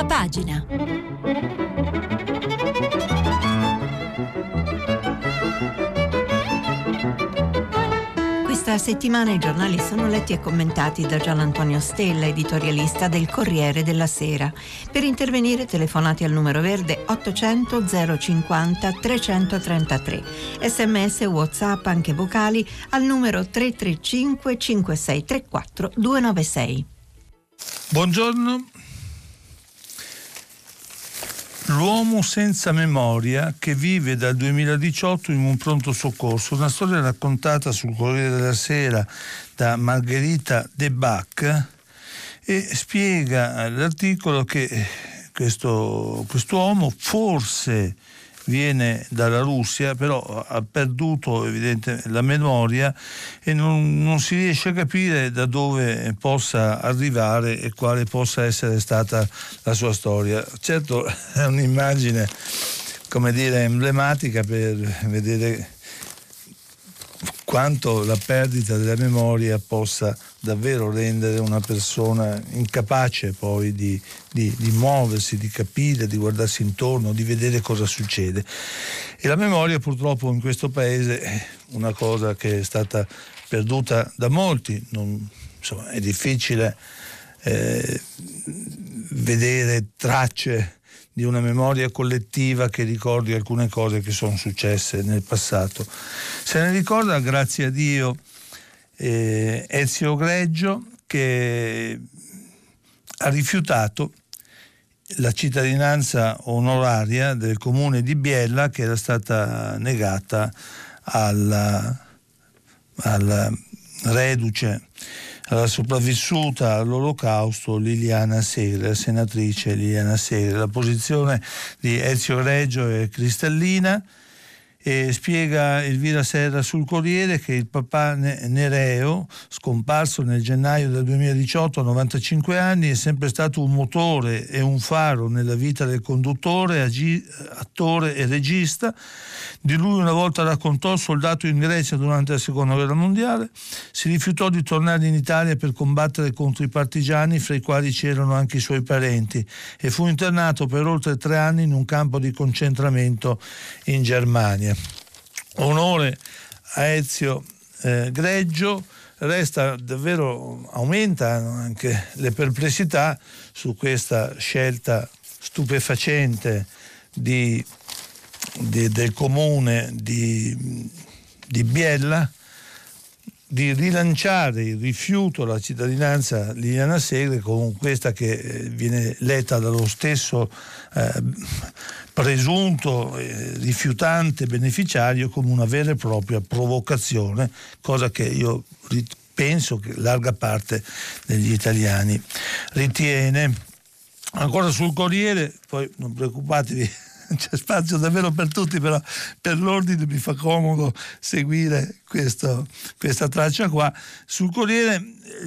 Prima pagina. Questa settimana i giornali sono letti e commentati da Gian Antonio Stella, editorialista del Corriere della Sera. Per intervenire telefonate al numero verde 800 050 333. SMS, WhatsApp, anche vocali al numero 335 5634 296. Buongiorno. L'uomo senza memoria che vive dal 2018 in un pronto soccorso, una storia raccontata sul Corriere della Sera da Margherita De Bac, e spiega l'articolo che quest'uomo forse viene dalla Russia, però ha perduto evidentemente la memoria e non si riesce a capire da dove possa arrivare e quale possa essere stata la sua storia. Certo è un'immagine, come dire, emblematica per vedere quanto la perdita della memoria possa davvero rendere una persona incapace poi di muoversi, di capire, di guardarsi intorno, di vedere cosa succede. E la memoria purtroppo in questo paese è una cosa che è stata perduta da molti. Insomma, è difficile vedere tracce di una memoria collettiva che ricordi alcune cose che sono successe nel passato. Se ne ricorda, grazie a Dio, Ezio Greggio, che ha rifiutato la cittadinanza onoraria del comune di Biella, che era stata negata alla reduce, alla sopravvissuta all'Olocausto Liliana Segre, senatrice Liliana Segre. La posizione di Ezio Greggio è cristallina, e spiega Elvira Serra sul Corriere che il papà Nereo, scomparso nel gennaio del 2018 a 95 anni, è sempre stato un motore e un faro nella vita del conduttore, attore e regista. Di lui una volta raccontò: soldato in Grecia durante la seconda guerra mondiale, si rifiutò di tornare in Italia per combattere contro i partigiani, fra i quali c'erano anche i suoi parenti, e fu internato per oltre 3 anni in un campo di concentramento in Germania. Onore a Ezio Greggio. Resta davvero, aumentano anche le perplessità su questa scelta stupefacente del comune di Biella di rilanciare il rifiuto alla cittadinanza Liliana Segre con questa che viene letta dallo stesso presunto rifiutante beneficiario come una vera e propria provocazione, cosa che io penso che larga parte degli italiani ritiene. Ancora sul Corriere, poi non preoccupatevi, c'è spazio davvero per tutti, però per l'ordine mi fa comodo seguire questa traccia qua. Sul Corriere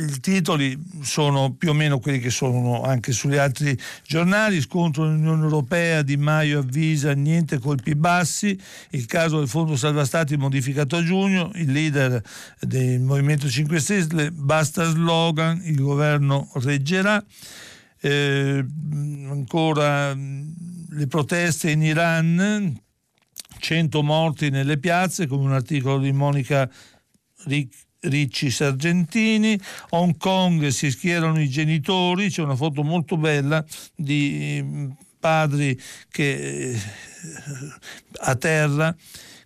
i titoli sono più o meno quelli che sono anche sugli altri giornali. Scontro nell'Unione Europea, Di Maio avvisa niente colpi bassi, il caso del Fondo Salva Stati modificato a giugno, il leader del Movimento 5 Stelle, basta slogan, il governo reggerà. Ancora le proteste in Iran, 100 morti nelle piazze, come un articolo di Monica Ricci Sargentini. Hong Kong, si schierano i genitori, c'è una foto molto bella di padri che a terra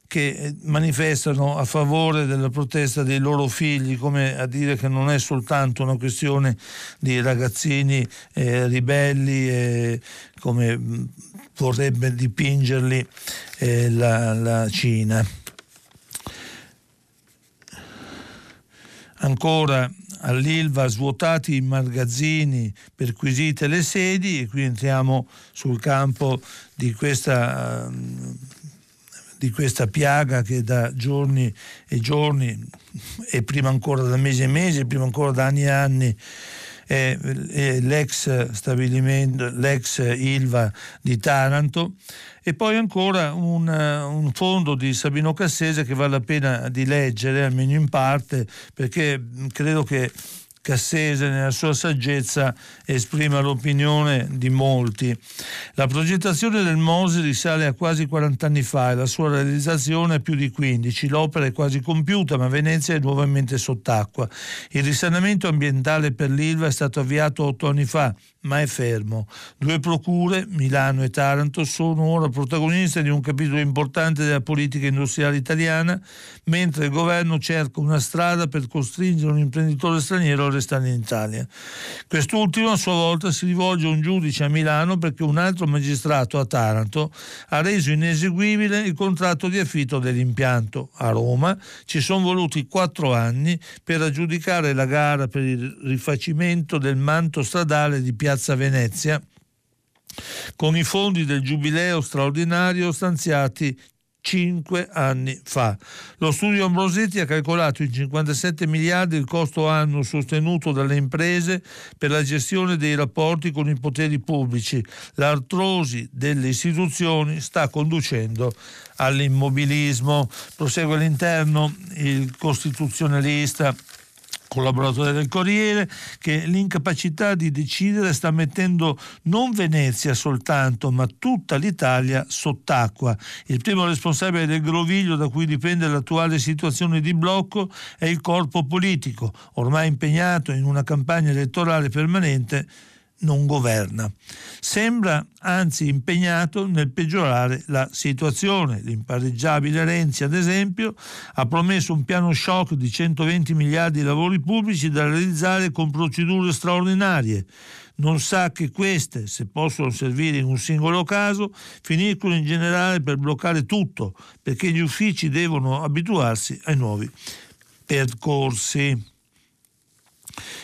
che manifestano a favore della protesta dei loro figli, come a dire che non è soltanto una questione di ragazzini ribelli come vorrebbe dipingerli la Cina. Ancora all'Ilva, svuotati i magazzini, perquisite le sedi, e qui entriamo sul campo di questa piaga che da giorni e giorni, e prima ancora da mesi e mesi, prima ancora da anni e anni, è l'ex stabilimento, l'ex Ilva di Taranto. E poi ancora un fondo di Sabino Cassese che vale la pena di leggere, almeno in parte, perché credo che Cassese, nella sua saggezza, esprima l'opinione di molti. La progettazione del Mose risale a quasi 40 anni fa e la sua realizzazione più di 15. L'opera è quasi compiuta, ma Venezia è nuovamente sott'acqua. Il risanamento ambientale per l'Ilva è stato avviato 8 anni fa, ma è fermo. 2 procure, Milano e Taranto, sono ora protagoniste di un capitolo importante della politica industriale italiana, mentre il governo cerca una strada per costringere un imprenditore straniero a restare in Italia. Quest'ultimo a sua volta si rivolge a un giudice a Milano perché un altro magistrato a Taranto ha reso ineseguibile il contratto di affitto dell'impianto. A Roma ci sono voluti 4 anni per aggiudicare la gara per il rifacimento del manto stradale di Piazza Venezia con i fondi del giubileo straordinario stanziati 5 anni fa. Lo studio Ambrosetti ha calcolato in 57 miliardi il costo annuo sostenuto dalle imprese per la gestione dei rapporti con i poteri pubblici. L'artrosi delle istituzioni sta conducendo all'immobilismo. Prosegue all'interno il costituzionalista, collaboratore del Corriere, che l'incapacità di decidere sta mettendo non Venezia soltanto, ma tutta l'Italia sott'acqua. Il primo responsabile del groviglio da cui dipende l'attuale situazione di blocco è il corpo politico, ormai impegnato in una campagna elettorale permanente. Non governa. Sembra anzi impegnato nel peggiorare la situazione. L'impareggiabile Renzi, ad esempio, ha promesso un piano shock di 120 miliardi di lavori pubblici da realizzare con procedure straordinarie. Non sa che queste, se possono servire in un singolo caso, finiscono in generale per bloccare tutto, perché gli uffici devono abituarsi ai nuovi percorsi.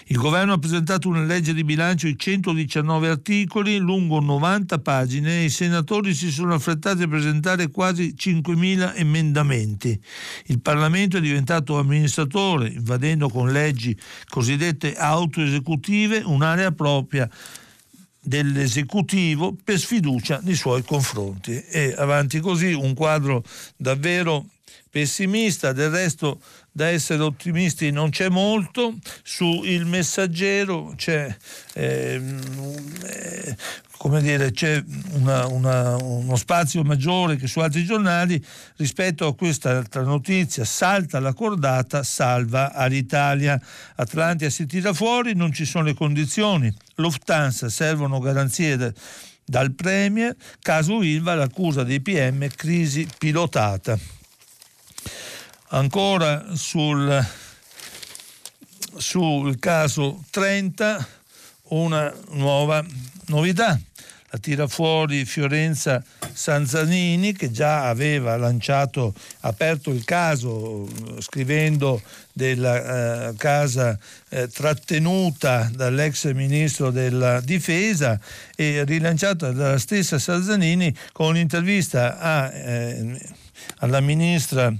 Il governo ha presentato una legge di bilancio di 119 articoli lungo 90 pagine e i senatori si sono affrettati a presentare quasi 5.000 emendamenti. Il Parlamento è diventato amministratore, invadendo con leggi cosiddette autoesecutive un'area propria dell'esecutivo per sfiducia nei suoi confronti. E avanti così, un quadro davvero pessimista. Del resto, da essere ottimisti non c'è molto. Su Il Messaggero c'è uno spazio maggiore che su altri giornali rispetto a questa altra notizia. Salta la cordata, salva all'Italia. Atlantia si tira fuori, non ci sono le condizioni. Lufthansa, servono garanzie dal Premier. Caso Ilva, l'accusa dei PM, crisi pilotata. Ancora sul caso Trenta una nuova novità. La tira fuori Fiorenza Sarzanini, che già aveva aperto il caso scrivendo della casa trattenuta dall'ex ministro della difesa, e rilanciata dalla stessa Sarzanini con un'intervista alla ministra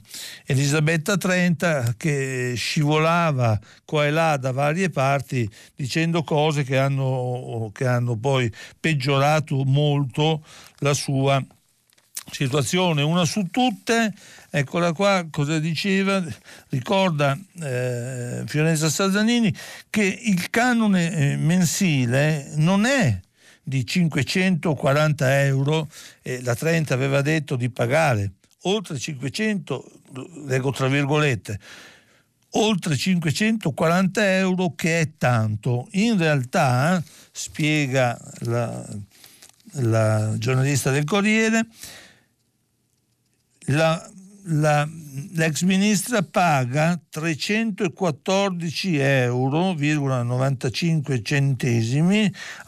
Elisabetta Trenta, che scivolava qua e là da varie parti dicendo cose che hanno poi peggiorato molto la sua situazione. Una su tutte, eccola qua, cosa diceva? Ricorda Fiorenza Sarzanini che il canone mensile non è di 540 euro, la Trenta aveva detto di pagare oltre 500, leggo tra virgolette, oltre 540 euro che è tanto. In realtà, spiega la giornalista del Corriere, l'ex ministra paga 314,95 euro,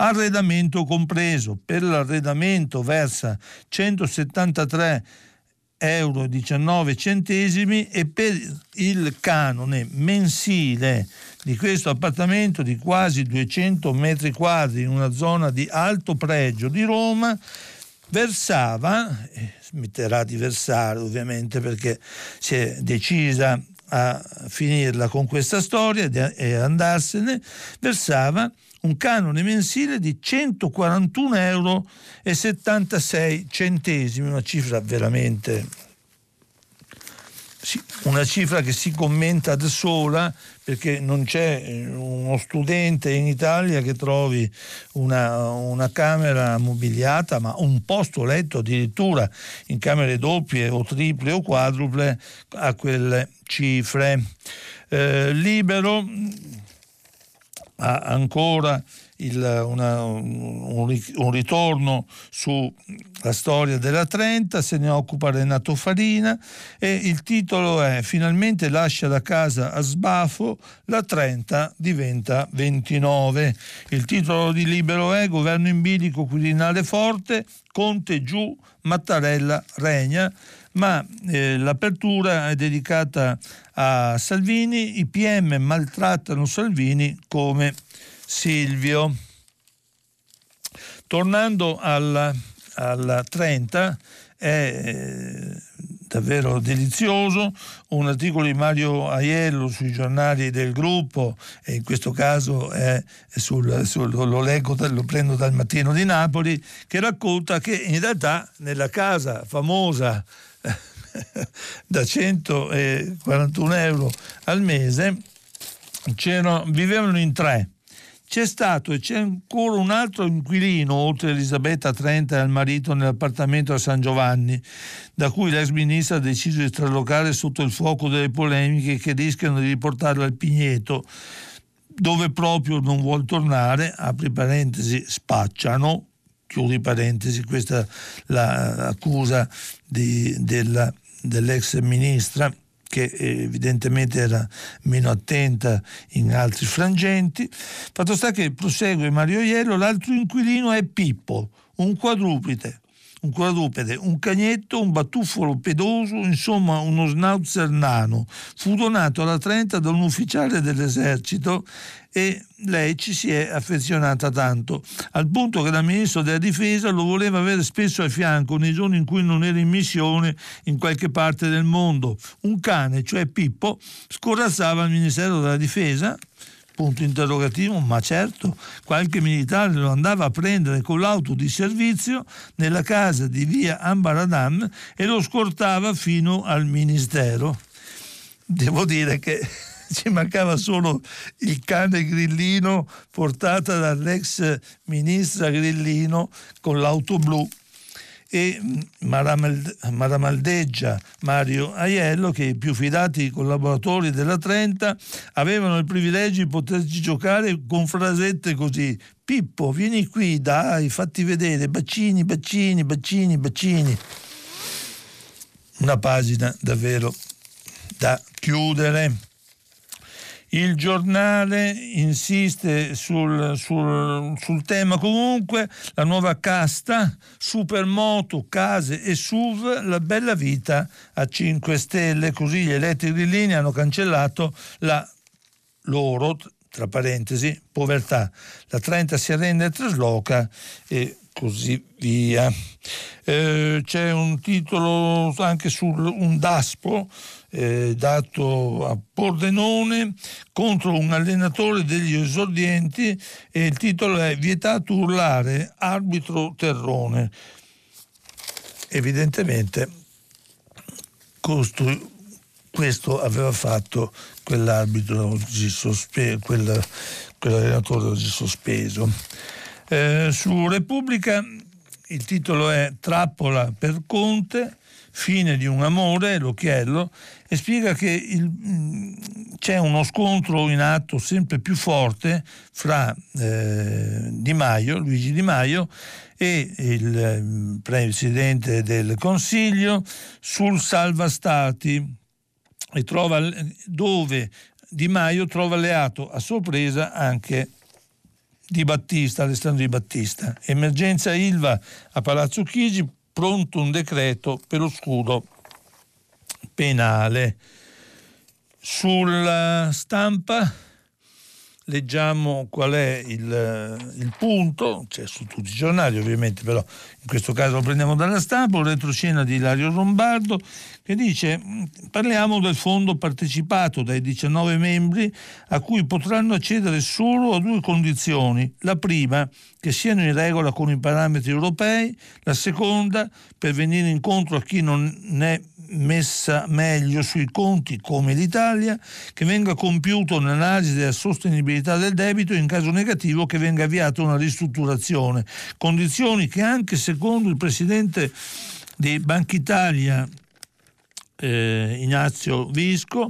arredamento compreso. Per l'arredamento versa 173,19 euro e per il canone mensile di questo appartamento di quasi 200 metri quadri in una zona di alto pregio di Roma versava, smetterà di versare ovviamente perché si è decisa a finirla con questa storia e andarsene, versava un canone mensile di 141,76 euro, una cifra veramente una cifra che si commenta da sola, perché non c'è uno studente in Italia che trovi una camera mobiliata, ma un posto letto addirittura in camere doppie o triple o quadruple a quelle cifre. Libero ha ancora un ritorno sulla storia della Trenta, se ne occupa Renato Farina e il titolo è: finalmente lascia la casa a sbafo, la Trenta diventa 29. Il titolo di Libero è: governo in bilico, Quirinale forte, Conte giù, Mattarella regna. Ma l'apertura è dedicata a Salvini, i PM maltrattano Salvini come Silvio. Tornando alla Trenta, è davvero delizioso un articolo di Mario Ajello sui giornali del gruppo, e in questo caso è lo leggo, lo prendo dal Mattino di Napoli, che racconta che in realtà nella casa famosa da 141 euro al mese vivevano in tre. C'è stato e c'è ancora un altro inquilino, oltre Elisabetta Trenta e al marito, nell'appartamento a San Giovanni, da cui l'ex ministra ha deciso di traslocare sotto il fuoco delle polemiche che rischiano di riportarlo al Pigneto, dove proprio non vuol tornare, apri parentesi, spacciano, chiudi parentesi, questa è l'accusa dell'ex ministra, che evidentemente era meno attenta in altri frangenti. Fatto sta che prosegue Mario Ajello: l'altro inquilino è Pippo, un quadrupede, un cagnetto, un batuffolo pedoso, insomma uno schnauzer nano. Fu donato alla Trenta da un ufficiale dell'esercito e lei ci si è affezionata tanto, al punto che la ministra della difesa lo voleva avere spesso a fianco nei giorni in cui non era in missione in qualche parte del mondo. Un cane, cioè Pippo, scorrazzava al Ministero della Difesa? Punto interrogativo, ma certo, qualche militare lo andava a prendere con l'auto di servizio nella casa di via Ambaradam e lo scortava fino al ministero. Devo dire che ci mancava solo il cane grillino portata dall'ex ministra Grillino con l'auto blu. E maramaldeggia Mario Ajello che i più fidati collaboratori della Trenta avevano il privilegio di poterci giocare con frasette così: Pippo, vieni qui, dai, fatti vedere, bacini. Una pagina davvero da chiudere. Il Giornale insiste sul tema comunque, la nuova casta, supermoto, case e SUV, la bella vita a 5 stelle, così gli eletti grillini hanno cancellato la loro, tra parentesi, povertà. La Trenta si arrende e trasloca e così via. C'è un titolo anche su un Daspo dato a Pordenone contro un allenatore degli esordienti e il titolo è: vietato urlare, arbitro Terrone. Evidentemente questo aveva fatto quell'arbitro oggi quell'allenatore oggi sospeso. Su Repubblica il titolo è: trappola per Conte, fine di un amore, l'occhiello, e spiega che c'è uno scontro in atto sempre più forte fra Di Maio, Luigi Di Maio, e il presidente del Consiglio sul salva stati, e dove Di Maio trova alleato a sorpresa anche Alessandro Di Battista. Emergenza Ilva a Palazzo Chigi, pronto un decreto per lo scudo penale. Sulla Stampa leggiamo qual è il punto, c'è su tutti i giornali ovviamente, però in questo caso lo prendiamo dalla Stampa, un retroscena di Ilario Lombardo che dice: parliamo del fondo partecipato dai 19 membri a cui potranno accedere solo a 2 condizioni, la prima che siano in regola con i parametri europei, la seconda per venire incontro a chi non è messa meglio sui conti come l'Italia, che venga compiuta un'analisi della sostenibilità del debito e in caso negativo che venga avviata una ristrutturazione, condizioni che anche secondo il presidente di Banca Italia Ignazio Visco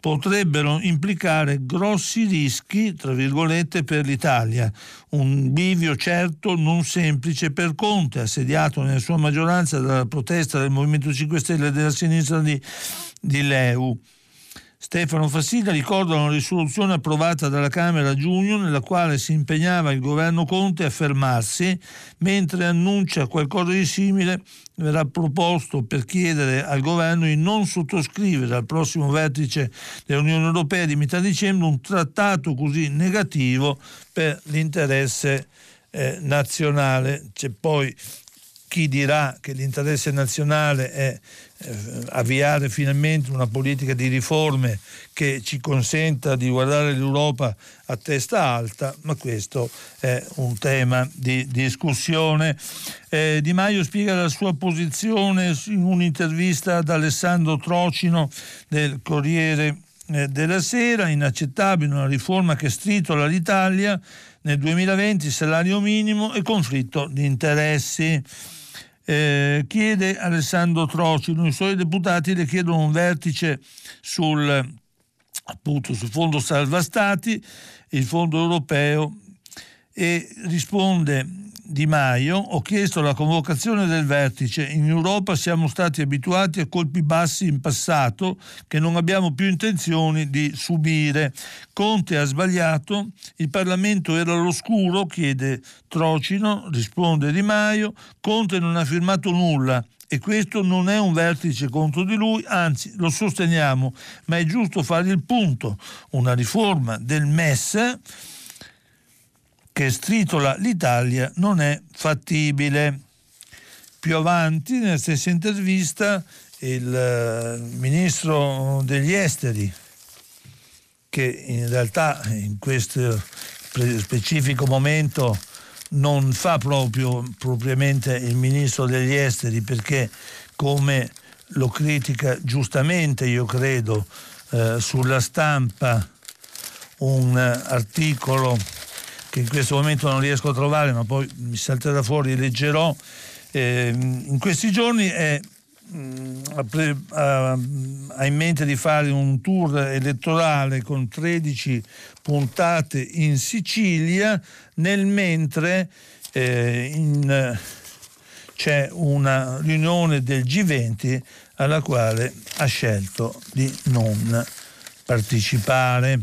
potrebbero implicare grossi rischi, tra virgolette, per l'Italia. Un bivio certo non semplice per Conte, assediato nella sua maggioranza dalla protesta del Movimento 5 Stelle e della sinistra di Leu. Stefano Fassina ricorda una risoluzione approvata dalla Camera a giugno nella quale si impegnava il governo Conte a fermarsi, mentre annuncia qualcosa di simile verrà proposto per chiedere al governo di non sottoscrivere al prossimo vertice dell'Unione Europea di metà dicembre un trattato così negativo per l'interesse nazionale. C'è poi chi dirà che l'interesse nazionale è avviare finalmente una politica di riforme che ci consenta di guardare l'Europa a testa alta, ma questo è un tema di discussione. Di Maio spiega la sua posizione in un'intervista ad Alessandro Trocino del Corriere della Sera: inaccettabile una riforma che stritola l'Italia nel 2020, salario minimo e conflitto di interessi. Chiede Alessandro Trocino, i suoi deputati le chiedono un vertice sul fondo salva stati, il fondo europeo, e risponde Di Maio: ho chiesto la convocazione del vertice, in Europa siamo stati abituati a colpi bassi in passato che non abbiamo più intenzione di subire. Conte ha sbagliato, il Parlamento era all'oscuro, chiede Trocino, risponde Di Maio, Conte non ha firmato nulla e questo non è un vertice contro di lui, anzi lo sosteniamo, ma è giusto fare il punto, una riforma del MES che stritola l'Italia non è fattibile. Più avanti, nella stessa intervista, il ministro degli esteri, che in realtà in questo specifico momento non fa propriamente il ministro degli esteri, perché come lo critica giustamente, io credo, sulla Stampa un articolo che in questo momento non riesco a trovare, ma poi mi salterà fuori e leggerò, in questi giorni ha in mente di fare un tour elettorale con 13 puntate in Sicilia, nel mentre c'è una riunione del G20 alla quale ha scelto di non partecipare.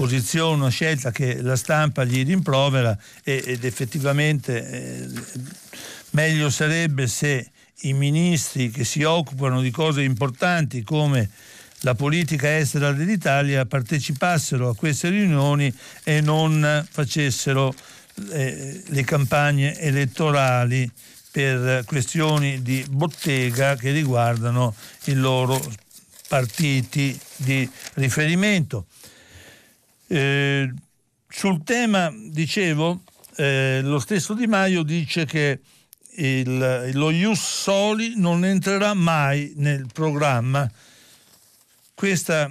Una scelta che la Stampa gli rimprovera, ed effettivamente meglio sarebbe se i ministri che si occupano di cose importanti come la politica estera dell'Italia partecipassero a queste riunioni e non facessero le campagne elettorali per questioni di bottega che riguardano i loro partiti di riferimento. Sul tema, dicevo, lo stesso Di Maio dice che lo Ius Soli non entrerà mai nel programma. Questa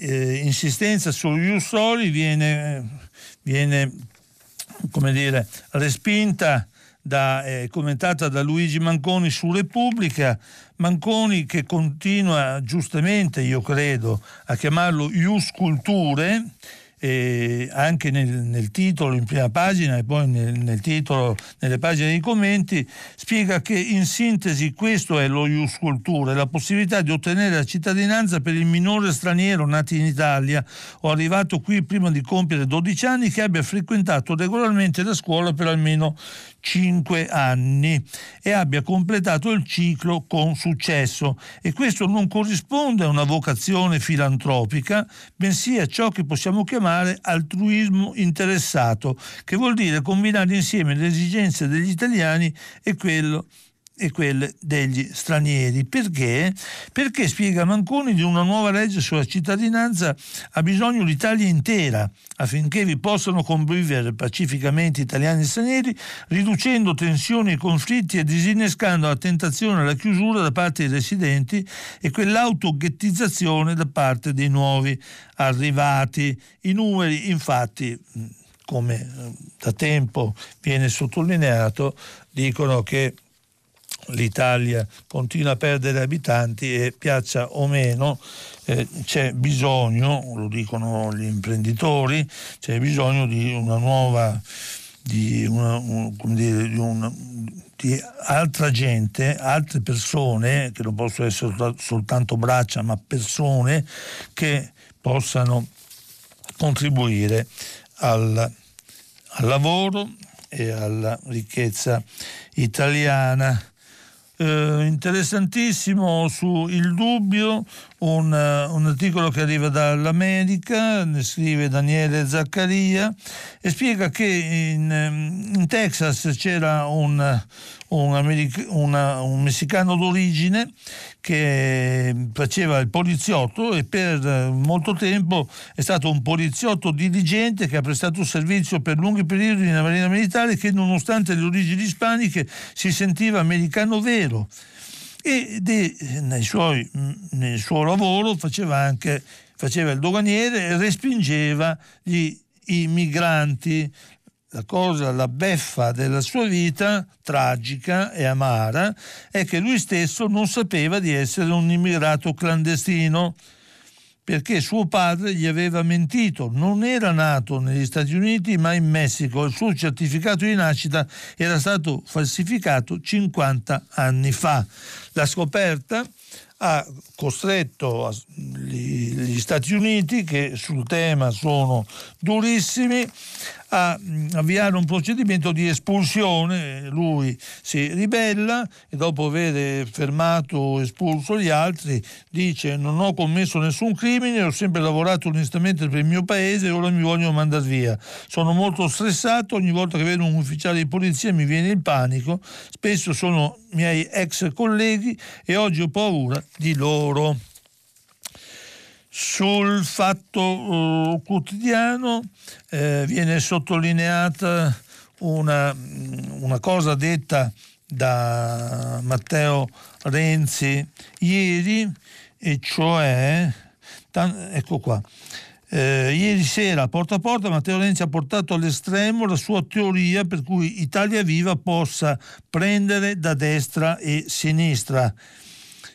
insistenza sul Ius Soli viene come dire respinta commentata da Luigi Manconi su Repubblica. Manconi che continua giustamente, io credo, a chiamarlo Ius Culture, anche nel titolo in prima pagina e poi nel titolo nelle pagine dei commenti, spiega che in sintesi questo è lo ius culturae, la possibilità di ottenere la cittadinanza per il minore straniero nato in Italia o arrivato qui prima di compiere 12 anni che abbia frequentato regolarmente la scuola per almeno 5 anni e abbia completato il ciclo con successo, e questo non corrisponde a una vocazione filantropica, bensì a ciò che possiamo chiamare altruismo interessato, che vuol dire combinare insieme le esigenze degli italiani e quello e quelle degli stranieri. Perché? Perché, spiega Manconi, di una nuova legge sulla cittadinanza ha bisogno l'Italia intera affinché vi possano convivere pacificamente italiani e stranieri, riducendo tensioni e conflitti e disinnescando la tentazione alla chiusura da parte dei residenti e quell'autoghettizzazione da parte dei nuovi arrivati. I numeri, infatti, come da tempo viene sottolineato, dicono che l'Italia continua a perdere abitanti e, piaccia o meno, c'è bisogno, lo dicono gli imprenditori, c'è bisogno di una nuova, di altra gente, altre persone, che non possono essere soltanto braccia, ma persone che possano contribuire al lavoro e alla ricchezza italiana. Interessantissimo su Il Dubbio un articolo che arriva dall'America, ne scrive Daniele Zaccaria e spiega che in Texas c'era un messicano d'origine che faceva il poliziotto e per molto tempo è stato un poliziotto dirigente che ha prestato servizio per lunghi periodi nella Marina Militare, che nonostante le origini ispaniche si sentiva americano vero e nel suo lavoro faceva il doganiere e respingeva gli immigranti. La beffa della sua vita, tragica e amara, è che lui stesso non sapeva di essere un immigrato clandestino, perché suo padre gli aveva mentito. Non era nato negli Stati Uniti ma in Messico. Il suo certificato di nascita era stato falsificato 50 anni fa. La scoperta ha costretto gli Stati Uniti, che sul tema sono durissimi, a avviare un procedimento di espulsione. Lui si ribella e, dopo aver fermato o espulso gli altri, dice: non ho commesso nessun crimine, ho sempre lavorato onestamente per il mio paese e ora mi vogliono mandar via. Sono molto stressato, ogni volta che vedo un ufficiale di polizia mi viene il panico, spesso sono miei ex colleghi e oggi ho paura di loro. Sul Fatto Quotidiano viene sottolineata una cosa detta da Matteo Renzi ieri, e cioè, ecco qua, ieri sera Porta a Porta Matteo Renzi ha portato all'estremo la sua teoria per cui Italia Viva possa prendere da destra e sinistra.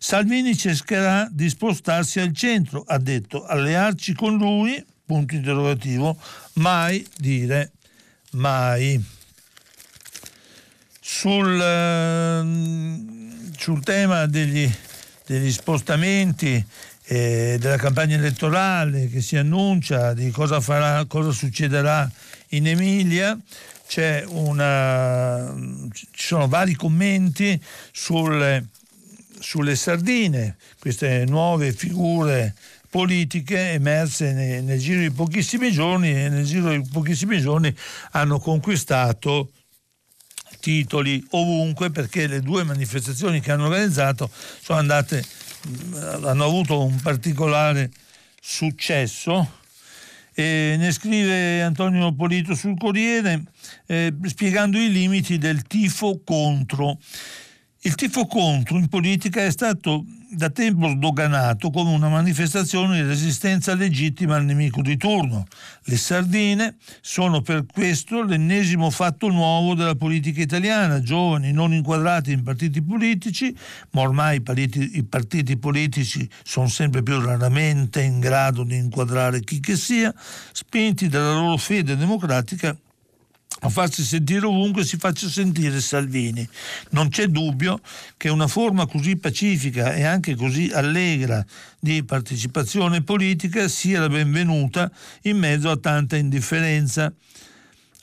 Salvini cercherà di spostarsi al centro, ha detto, allearci con lui, punto interrogativo, mai dire mai. Sul tema degli spostamenti della campagna elettorale che si annuncia, di cosa succederà in Emilia, ci sono vari commenti sulle sardine, queste nuove figure politiche emerse nel giro di pochissimi giorni, e nel giro di pochissimi giorni hanno conquistato titoli ovunque, perché le due manifestazioni che hanno organizzato hanno avuto un particolare successo. E ne scrive Antonio Polito sul Corriere spiegando i limiti del tifo contro. Il tifo contro in politica è stato da tempo sdoganato come una manifestazione di resistenza legittima al nemico di turno. Le sardine sono per questo l'ennesimo fatto nuovo della politica italiana: giovani non inquadrati in partiti politici, ma ormai i partiti politici sono sempre più raramente in grado di inquadrare chi che sia, spinti dalla loro fede democratica a farsi sentire ovunque si faccia sentire Salvini. Non c'è dubbio che una forma così pacifica e anche così allegra di partecipazione politica sia la benvenuta in mezzo a tanta indifferenza,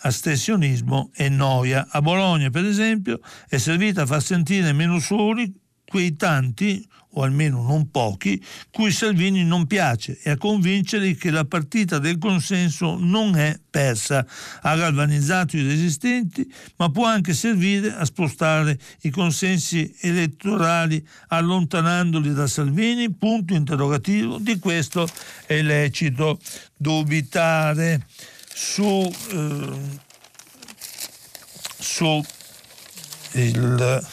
astensionismo e noia. A Bologna, per esempio, è servita a far sentire meno soli quei tanti, o almeno non pochi, cui Salvini non piace, e a convincerli che la partita del consenso non è persa. Ha galvanizzato i resistenti, ma può anche servire a spostare i consensi elettorali allontanandoli da Salvini? Punto interrogativo. Di questo è lecito dubitare. Su il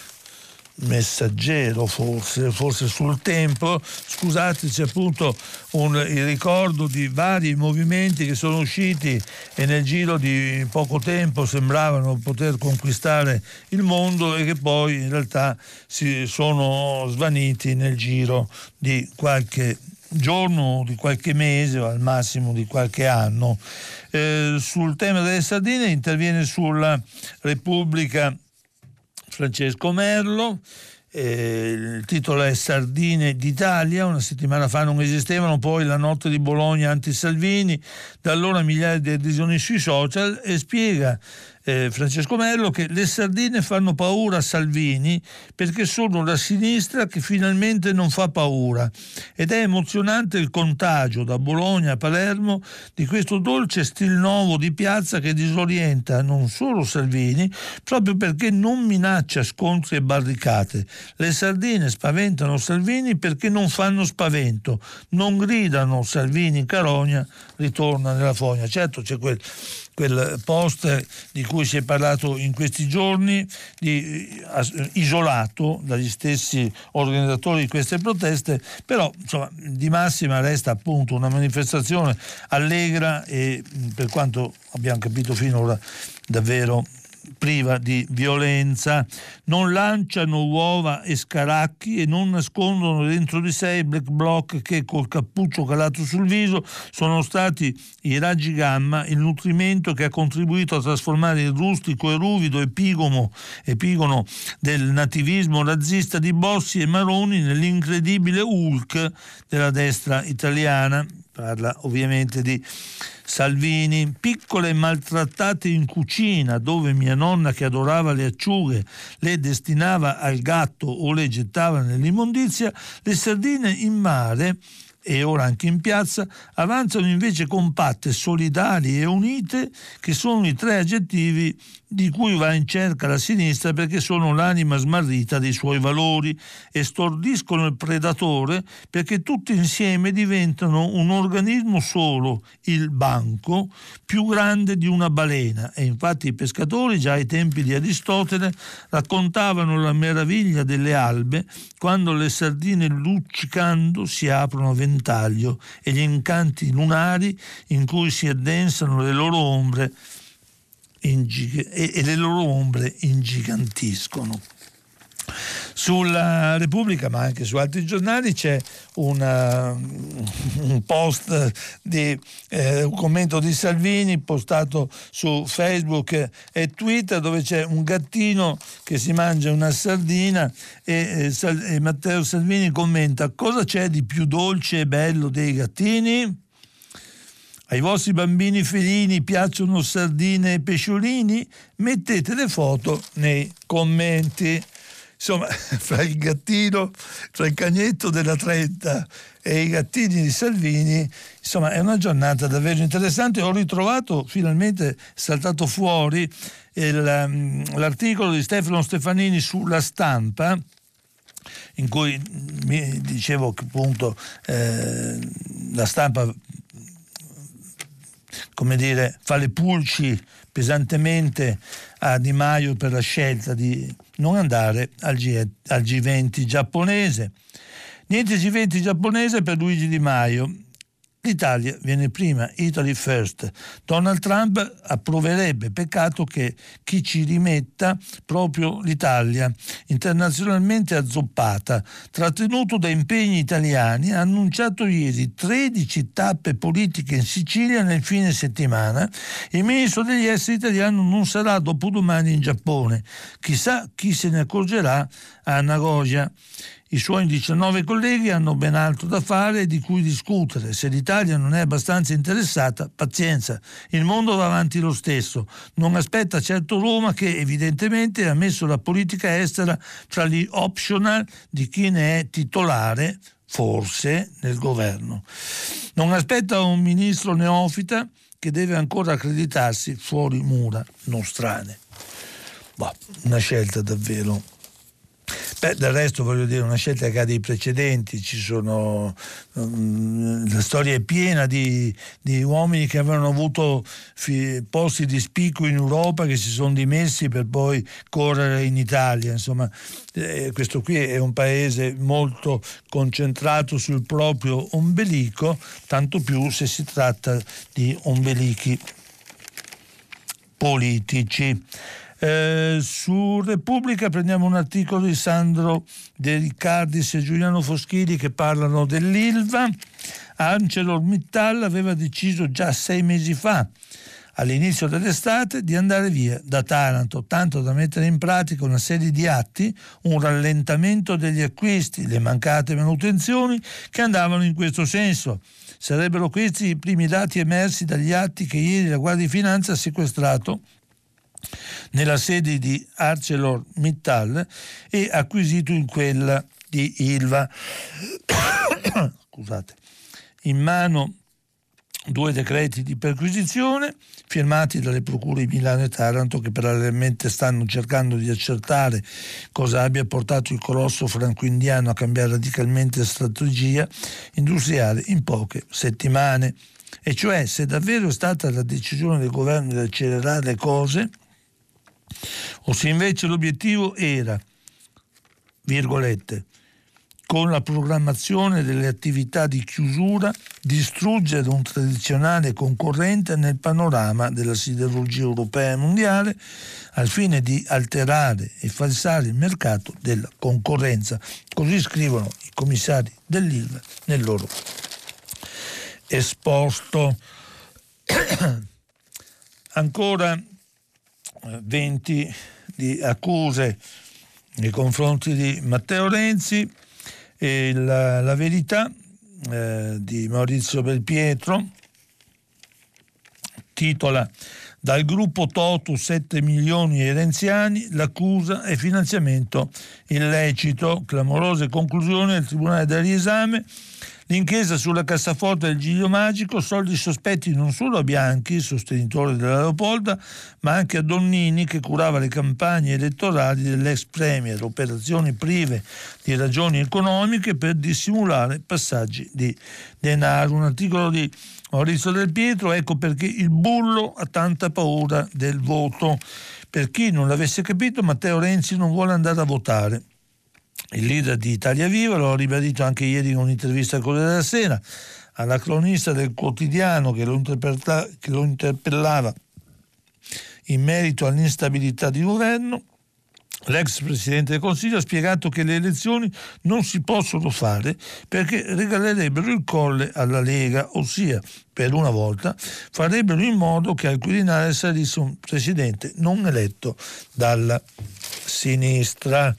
Messaggero, forse sul Tempo, scusate, c'è appunto il ricordo di vari movimenti che sono usciti e nel giro di poco tempo sembravano poter conquistare il mondo e che poi in realtà si sono svaniti nel giro di qualche giorno, di qualche mese o al massimo di qualche anno. Sul tema delle sardine interviene sulla Repubblica Francesco Merlo. Il titolo è Sardine d'Italia, una settimana fa non esistevano, poi la notte di Bologna anti-Salvini, da allora migliaia di adesioni sui social, e spiega Francesco Merlo che le sardine fanno paura a Salvini perché sono la sinistra che finalmente non fa paura, ed è emozionante il contagio da Bologna a Palermo di questo dolce stil nuovo di piazza che disorienta non solo Salvini, proprio perché non minaccia scontri e barricate. Le sardine spaventano Salvini perché non fanno spavento, non gridano Salvini carogna, ritorna nella fogna. Certo, c'è quel post di cui si è parlato in questi giorni, isolato dagli stessi organizzatori di queste proteste, però insomma di massima resta appunto una manifestazione allegra e, per quanto abbiamo capito finora, davvero priva di violenza. Non lanciano uova e scaracchi e non nascondono dentro di sé i black bloc che, col cappuccio calato sul viso, sono stati i raggi gamma, il nutrimento che ha contribuito a trasformare il rustico e ruvido epigono del nativismo razzista di Bossi e Maroni nell'incredibile Hulk della destra italiana. Parla ovviamente di Salvini. Piccole maltrattate in cucina, dove mia nonna, che adorava le acciughe, le destinava al gatto o le gettava nell'immondizia, le sardine in mare e ora anche in piazza avanzano invece compatte, solidali e unite, che sono i tre aggettivi di cui va in cerca la sinistra perché sono l'anima smarrita dei suoi valori, e stordiscono il predatore perché tutti insieme diventano un organismo solo, il banco, più grande di una balena. E infatti i pescatori già ai tempi di Aristotele raccontavano la meraviglia delle albe, quando le sardine luccicando si aprono a ventaglio, e gli incanti lunari in cui si addensano le loro ombre e le loro ombre ingigantiscono. Sulla Repubblica, ma anche su altri giornali, c'è un post di un commento di Salvini postato su Facebook e Twitter, dove c'è un gattino che si mangia una sardina e Matteo Salvini commenta: cosa c'è di più dolce e bello dei gattini? Ai vostri bambini felini piacciono sardine e pesciolini? Mettete le foto nei commenti. Insomma, fra il cagnetto della Trenta e i gattini di Salvini, insomma, è una giornata davvero interessante. Ho ritrovato, finalmente saltato fuori, l'articolo di Stefano Stefanini sulla Stampa, in cui mi dicevo che appunto la Stampa, come dire, fa le pulci pesantemente a Di Maio per la scelta di non andare al G20 giapponese. Niente G20 giapponese per Luigi Di Maio. L'Italia viene prima, Italy first. Donald Trump approverebbe, peccato che chi ci rimetta proprio l'Italia, internazionalmente azzoppata, trattenuto da impegni italiani, ha annunciato ieri 13 tappe politiche in Sicilia nel fine settimana. Il ministro degli esteri italiano non sarà dopodomani in Giappone. Chissà chi se ne accorgerà a Nagoya. I suoi 19 colleghi hanno ben altro da fare e di cui discutere. Se l'Italia non è abbastanza interessata, pazienza, il mondo va avanti lo stesso. Non aspetta certo Roma, che evidentemente ha messo la politica estera tra gli optional di chi ne è titolare, forse, nel governo. Non aspetta un ministro neofita che deve ancora accreditarsi fuori mura nostrane. Boh, una scelta davvero... Beh, del resto voglio dire, una scelta che ha dei precedenti, ci sono, la storia è piena di uomini che avevano avuto posti di spicco in Europa, che si sono dimessi per poi correre in Italia. Insomma, questo qui è un paese molto concentrato sul proprio ombelico, tanto più se si tratta di ombelichi politici. Su Repubblica prendiamo un articolo di Sandro De Riccardis e Giuliano Foschini che parlano dell'Ilva. ArcelorMittal aveva deciso già 6 mesi fa, all'inizio dell'estate, di andare via da Taranto, tanto da mettere in pratica una serie di atti, un rallentamento degli acquisti, le mancate manutenzioni che andavano in questo senso. Sarebbero questi i primi dati emersi dagli atti che ieri la Guardia di Finanza ha sequestrato nella sede di ArcelorMittal e acquisito in quella di Ilva. Scusate. In mano 2 decreti di perquisizione firmati dalle procure di Milano e Taranto, che parallelamente stanno cercando di accertare cosa abbia portato il colosso franco-indiano a cambiare radicalmente strategia industriale in poche settimane. E cioè, se davvero è stata la decisione del governo di accelerare le cose, o se invece l'obiettivo era, virgolette, con la programmazione delle attività di chiusura, distruggere un tradizionale concorrente nel panorama della siderurgia europea e mondiale al fine di alterare e falsare il mercato della concorrenza. Così scrivono i commissari dell'Ilva nel loro esposto. Ancora 20 di accuse nei confronti di Matteo Renzi, e la verità di Maurizio Belpietro titola: dal gruppo Totu 7 milioni ai renziani, l'accusa è finanziamento illecito. Clamorose conclusioni del tribunale del riesame. L'inchiesta sulla cassaforte del Giglio Magico, soldi sospetti non solo a Bianchi, sostenitore della Leopolda, ma anche a Donnini, che curava le campagne elettorali dell'ex premier, operazioni prive di ragioni economiche per dissimulare passaggi di denaro. Un articolo di Maurizio Del Pietro, ecco perché il bullo ha tanta paura del voto. Per chi non l'avesse capito, Matteo Renzi non vuole andare a votare. Il leader di Italia Viva lo ha ribadito anche ieri in un'intervista al Corriere della Sera, alla cronista del quotidiano che lo interpellava in merito all'instabilità di governo. L'ex Presidente del Consiglio ha spiegato che le elezioni non si possono fare perché regalerebbero il colle alla Lega, ossia, per una volta, farebbero in modo che al Quirinale salisse un Presidente non eletto dalla sinistra.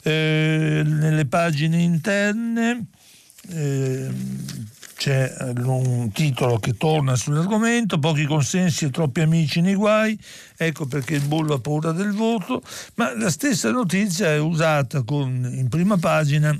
Nelle pagine interne c'è un titolo che torna sull'argomento: pochi consensi e troppi amici nei guai, ecco perché il bullo ha paura del voto. Ma la stessa notizia è usata in prima pagina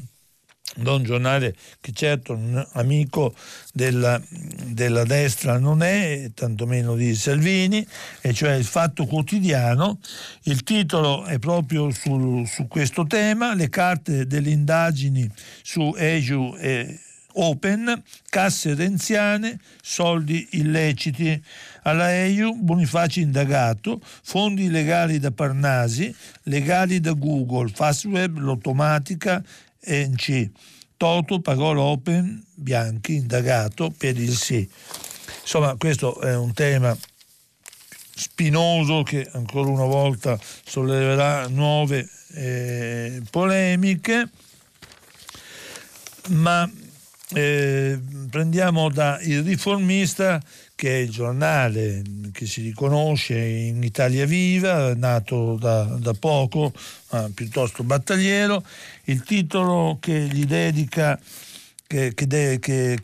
da un giornale che certo un amico della destra non è, tantomeno di Salvini, e cioè il Fatto Quotidiano. Il titolo è proprio su questo tema: le carte delle indagini su Eju e Open, casse renziane, soldi illeciti alla EU, Bonifaci indagato, fondi illegali da Parnasi, legali da Google, Fastweb, Lottomatica, NC. Toto pagò l'Open, Bianchi indagato per il sì. Insomma, questo è un tema spinoso che ancora una volta solleverà nuove polemiche, ma Prendiamo da Il Riformista, che è il giornale che si riconosce in Italia Viva, nato da poco, ma piuttosto battagliero. Il titolo che gli dedica, che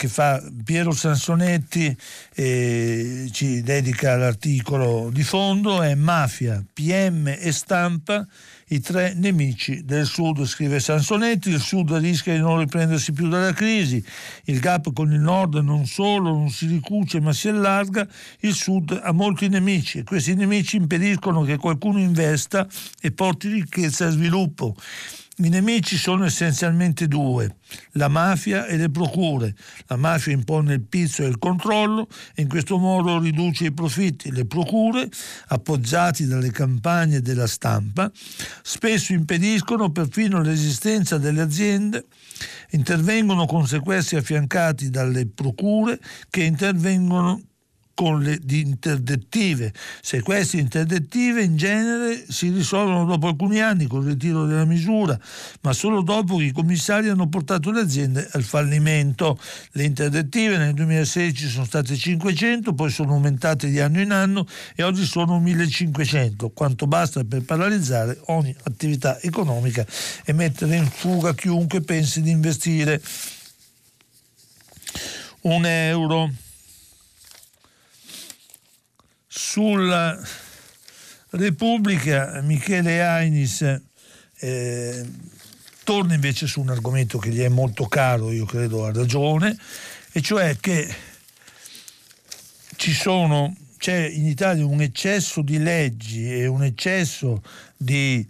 fa Piero Sansonetti, ci dedica l'articolo di fondo, è Mafia, PM e Stampa, i tre nemici del Sud. Scrive Sansonetti, il Sud rischia di non riprendersi più dalla crisi, il gap con il Nord non solo non si ricuce ma si allarga, il Sud ha molti nemici e questi nemici impediscono che qualcuno investa e porti ricchezza e sviluppo. I nemici sono essenzialmente due, la mafia e le procure. La mafia impone il pizzo e il controllo e in questo modo riduce i profitti. Le procure, appoggiati dalle campagne della stampa, spesso impediscono perfino l'esistenza delle aziende, intervengono con sequestri affiancati dalle procure che intervengono con le interdettive. Se queste interdettive in genere si risolvono dopo alcuni anni col ritiro della misura, ma solo dopo che i commissari hanno portato le aziende al fallimento. Le interdettive nel 2016 sono state 500, poi sono aumentate di anno in anno e oggi sono 1500, quanto basta per paralizzare ogni attività economica e mettere in fuga chiunque pensi di investire un euro. Sulla Repubblica Michele Ainis torna invece su un argomento che gli è molto caro, io credo a ragione, e cioè che c'è in Italia un eccesso di leggi e un eccesso di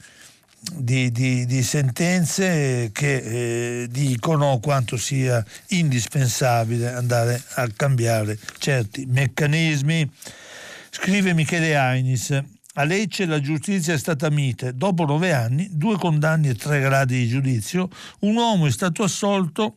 sentenze che dicono quanto sia indispensabile andare a cambiare certi meccanismi. Scrive Michele Ainis, a Lecce la giustizia è stata mite. Dopo 9 anni, 2 condanne e 3 gradi di giudizio, un uomo è stato assolto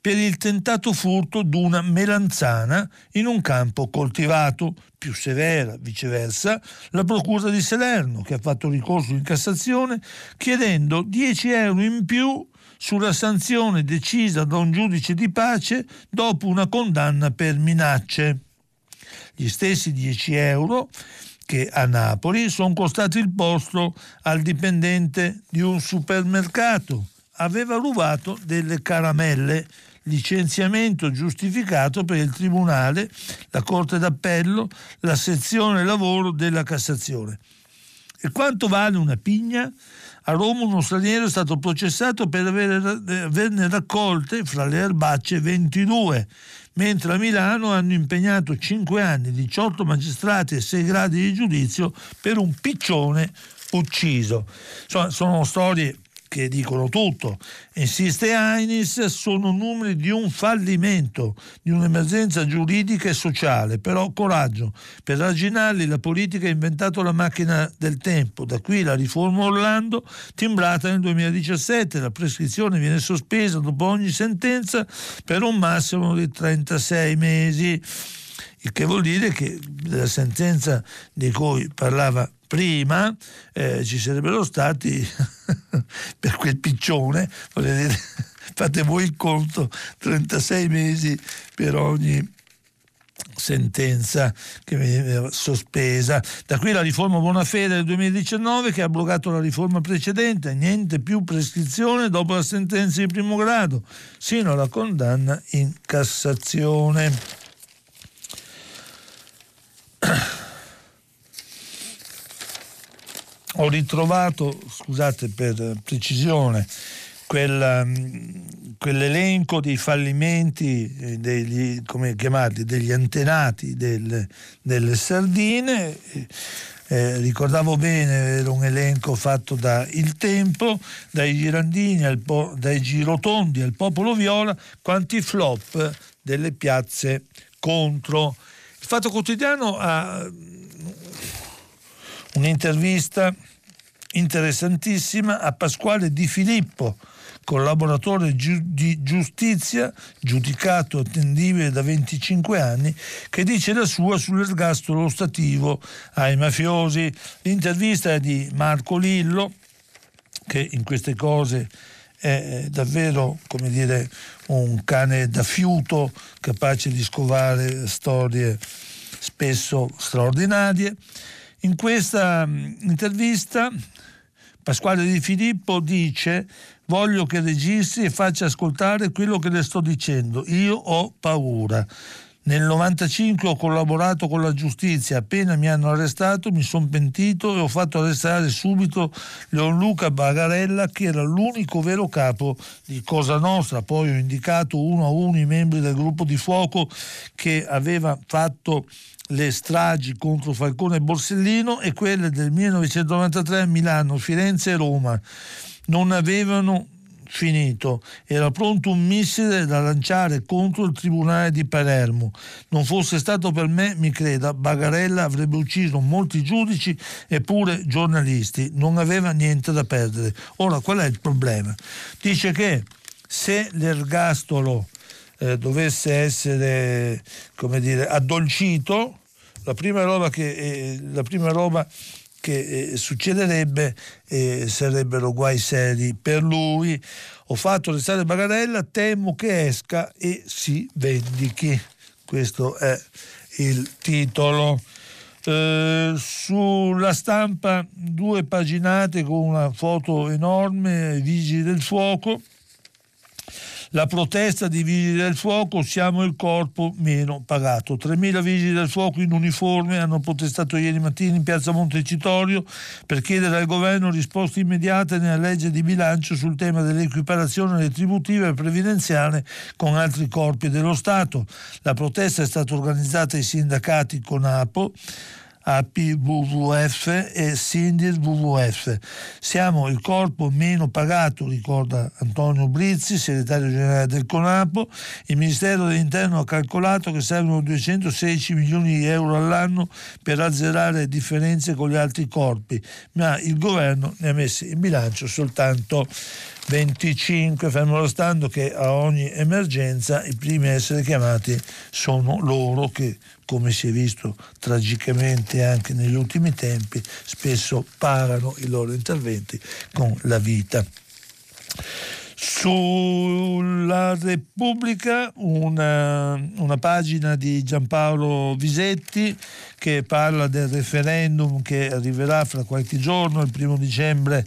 per il tentato furto d'una melanzana in un campo coltivato. Più severa, viceversa, la procura di Salerno, che ha fatto ricorso in Cassazione, chiedendo 10 euro in più sulla sanzione decisa da un giudice di pace dopo una condanna per minacce. Gli stessi 10 euro che a Napoli sono costati il posto al dipendente di un supermercato. Aveva rubato delle caramelle. Licenziamento giustificato per il Tribunale, la Corte d'Appello, la sezione lavoro della Cassazione. E quanto vale una pigna? A Roma uno straniero è stato processato per averne raccolte fra le erbacce 22, mentre a Milano hanno impegnato 5 anni, 18 magistrati e 6 gradi di giudizio per un piccione ucciso. Insomma, sono storie che dicono tutto. Insiste Ainis, sono numeri di un fallimento, di un'emergenza giuridica e sociale, però coraggio. Per arginarli la politica ha inventato la macchina del tempo, da qui la riforma Orlando timbrata nel 2017, la prescrizione viene sospesa dopo ogni sentenza per un massimo di 36 mesi, il che vuol dire che la sentenza di cui parlava prima ci sarebbero stati per quel piccione, voglio dire, fate voi il conto, 36 mesi per ogni sentenza che veniva sospesa. Da qui la riforma Bonafede del 2019 che ha abrogato la riforma precedente, niente più prescrizione dopo la sentenza di primo grado sino alla condanna in Cassazione. Ho ritrovato, scusate per precisione, quell'elenco dei fallimenti, degli antenati delle sardine. Ricordavo bene, era un elenco fatto da Il Tempo, dai Girandini dai Girotondi al Popolo Viola, quanti flop delle piazze contro. Il Fatto Quotidiano ha un'intervista interessantissima a Pasquale Di Filippo, collaboratore di giustizia, giudicato attendibile da 25 anni, che dice la sua sull'ergastolo ostativo ai mafiosi. L'intervista è di Marco Lillo, che in queste cose è davvero, come dire, un cane da fiuto capace di scovare storie spesso straordinarie. In questa intervista Pasquale Di Filippo dice: voglio che registri e faccia ascoltare quello che le sto dicendo, io ho paura. Nel 95 ho collaborato con la giustizia, appena mi hanno arrestato mi sono pentito e ho fatto arrestare subito Leonluca Bagarella, che era l'unico vero capo di Cosa Nostra. Poi ho indicato uno a uno i membri del gruppo di fuoco che aveva fatto le stragi contro Falcone e Borsellino, e quelle del 1993 a Milano, Firenze e Roma non avevano finito. Era pronto un missile da lanciare contro il tribunale di Palermo. Non fosse stato per me, mi creda, Bagarella avrebbe ucciso molti giudici e pure giornalisti. Non aveva niente da perdere. Ora, qual è il problema? Dice che se l'ergastolo dovesse essere, come dire, addolcito, la prima roba che succederebbe sarebbero guai seri per lui. Ho fatto arrestare Bagarella, temo che esca e si vendichi. Questo è il titolo. Sulla Stampa due paginate con una foto enorme, i vigili del fuoco. La protesta dei vigili del fuoco, siamo il corpo meno pagato. 3.000 vigili del fuoco in uniforme hanno protestato ieri mattina in piazza Montecitorio per chiedere al governo risposte immediate nella legge di bilancio sul tema dell'equiparazione retributiva e previdenziale con altri corpi dello Stato. La protesta è stata organizzata ai sindacati Conapo, APVVF e Sindir WWF. Siamo il corpo meno pagato, ricorda Antonio Brizzi, segretario generale del Conapo. Il Ministero dell'Interno ha calcolato che servono 216 milioni di euro all'anno per azzerare le differenze con gli altri corpi, ma il governo ne ha messi in bilancio soltanto 25, fermo restando che a ogni emergenza i primi a essere chiamati sono loro che, come si è visto tragicamente anche negli ultimi tempi, spesso pagano i loro interventi con la vita. Sulla Repubblica una pagina di Giampaolo Visetti che parla del referendum che arriverà fra qualche giorno, il 1° dicembre,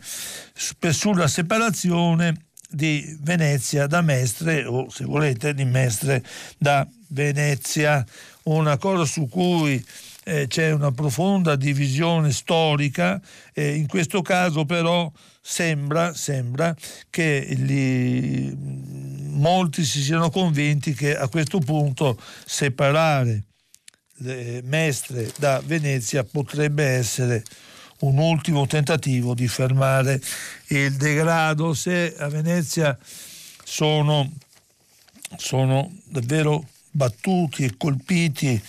sulla separazione di Venezia da Mestre, o se volete di Mestre da Venezia. Una cosa su cui c'è una profonda divisione storica, in questo caso però sembra che molti si siano convinti che a questo punto separare Mestre da Venezia potrebbe essere un ultimo tentativo di fermare il degrado. Se a Venezia sono davvero battuti e colpiti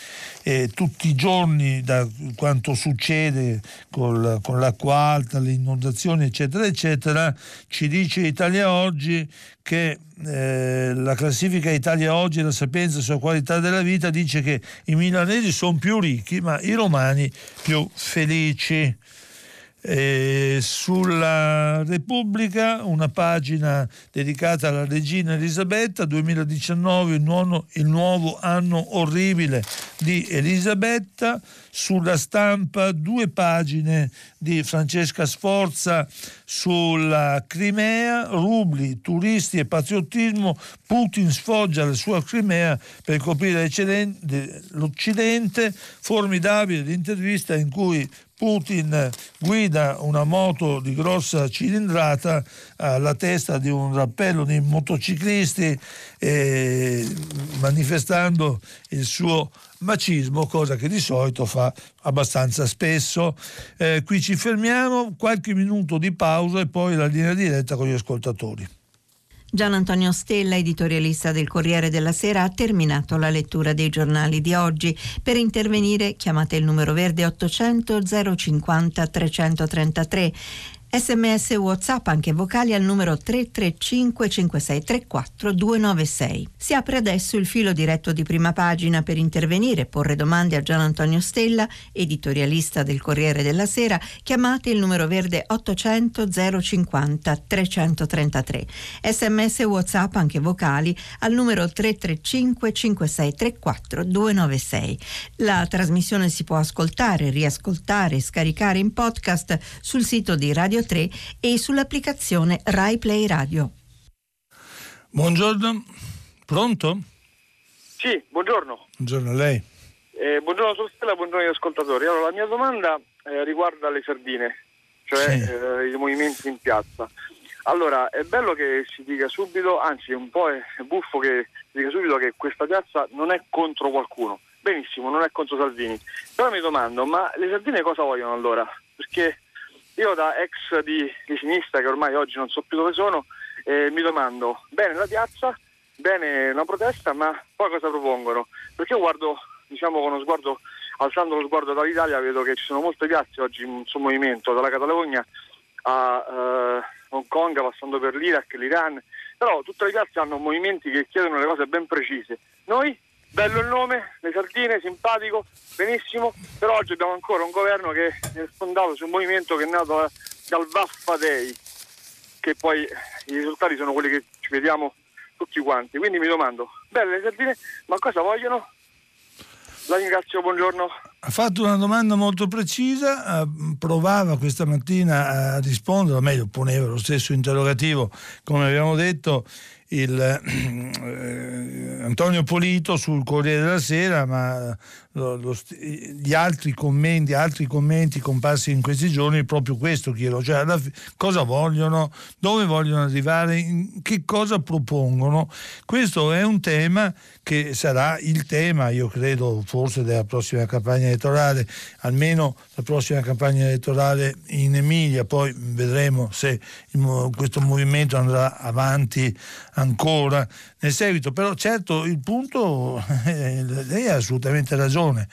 tutti i giorni da quanto succede con l'acqua alta, le inondazioni eccetera eccetera, ci dice Italia Oggi che la classifica Italia Oggi, la Sapienza sulla qualità della vita, dice che i milanesi sono più ricchi ma i romani più felici. Sulla Repubblica una pagina dedicata alla regina Elisabetta, 2019 il nuovo anno orribile di Elisabetta. Sulla Stampa due pagine di Francesca Sforza sulla Crimea, rubli, turisti e patriottismo, Putin sfoggia la sua Crimea per coprire l'Occidente. Formidabile l'intervista in cui Putin guida una moto di grossa cilindrata alla testa di un rappello di motociclisti, manifestando il suo macismo, cosa che di solito fa abbastanza spesso. Qui ci fermiamo, qualche minuto di pausa e poi la linea diretta con gli ascoltatori. Gian Antonio Stella, editorialista del Corriere della Sera, ha terminato la lettura dei giornali di oggi. Per intervenire chiamate il numero verde 800 050 333. SMS e WhatsApp anche vocali al numero 335 5634 296. Si apre adesso il filo diretto di Prima Pagina per intervenire e porre domande a Gian Antonio Stella, editorialista del Corriere della Sera. Chiamate il numero verde 800 050 333. SMS e WhatsApp anche vocali al numero 335 5634 296. La trasmissione si può ascoltare, riascoltare e scaricare in podcast sul sito di Radio 3 e sull'applicazione Rai Play Radio. Buongiorno, pronto? Sì, buongiorno. Buongiorno a lei. Buongiorno Sostella, buongiorno agli ascoltatori. Allora, la mia domanda riguarda le sardine, cioè sì, i movimenti in piazza. Allora, è bello che si dica subito, anzi un po' è buffo che si dica subito che questa piazza non è contro qualcuno. Benissimo, non è contro Salvini. Però mi domando, ma le sardine cosa vogliono allora? Perché io da ex di sinistra, che ormai oggi non so più dove sono, mi domando, bene la piazza, bene una protesta, ma poi cosa propongono? Perché io guardo, diciamo, con uno sguardo, alzando lo sguardo dall'Italia, vedo che ci sono molte piazze oggi in suo movimento, dalla Catalogna a Hong Kong, passando per l'Iraq, l'Iran, però tutte le piazze hanno movimenti che chiedono le cose ben precise. Noi, bello il nome, le sardine, simpatico, benissimo, però oggi abbiamo ancora un governo che è fondato su un movimento che è nato dal Vaffa Dei, che poi i risultati sono quelli che ci vediamo tutti quanti. Quindi mi domando, belle le sardine, ma cosa vogliono? La ringrazio, buongiorno. Ha fatto una domanda molto precisa, provava questa mattina a rispondere, o meglio poneva lo stesso interrogativo, come abbiamo detto, Antonio Polito sul Corriere della Sera, ma altri commenti comparsi in questi giorni proprio questo chiedo, cioè cosa vogliono, dove vogliono arrivare, che cosa propongono. Questo è un tema che sarà il tema, io credo, forse della prossima campagna elettorale, almeno la prossima campagna elettorale in Emilia. Poi vedremo se questo movimento andrà avanti ancora nel seguito, però certo il punto, lei ha assolutamente ragione,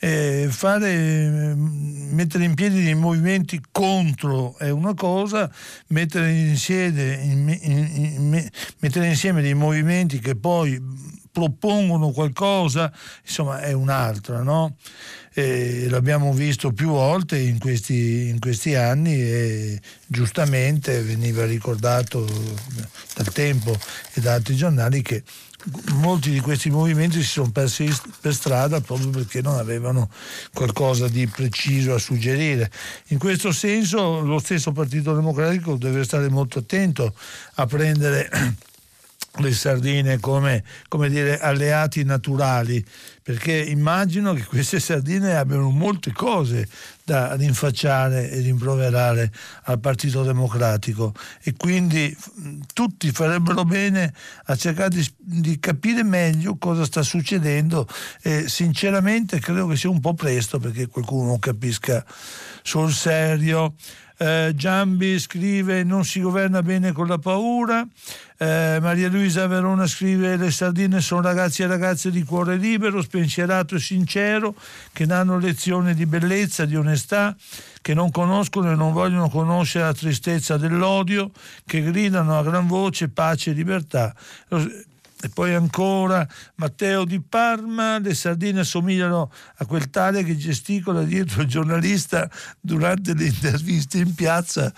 mettere in piedi dei movimenti contro è una cosa, mettere insieme dei movimenti che poi propongono qualcosa, insomma, è un'altra, no? L'abbiamo visto più volte in questi anni e giustamente veniva ricordato dal Tempo e da altri giornali che molti di questi movimenti si sono persi per strada proprio perché non avevano qualcosa di preciso a suggerire. In questo senso lo stesso Partito Democratico deve stare molto attento a prendere le sardine come dire alleati naturali, perché immagino che queste sardine abbiano molte cose da rinfacciare e rimproverare al Partito Democratico, e quindi tutti farebbero bene a cercare di capire meglio cosa sta succedendo, e sinceramente credo che sia un po' presto perché qualcuno capisca sul serio. Giambi scrive: non si governa bene con la paura. Maria Luisa Verona scrive: le sardine sono ragazzi e ragazze di cuore libero, spensierato e sincero, che danno lezione di bellezza, di onestà, che non conoscono e non vogliono conoscere la tristezza dell'odio, che gridano a gran voce pace e libertà. E poi ancora Matteo di Parma: le sardine assomigliano a quel tale che gesticola dietro il giornalista durante le interviste in piazza.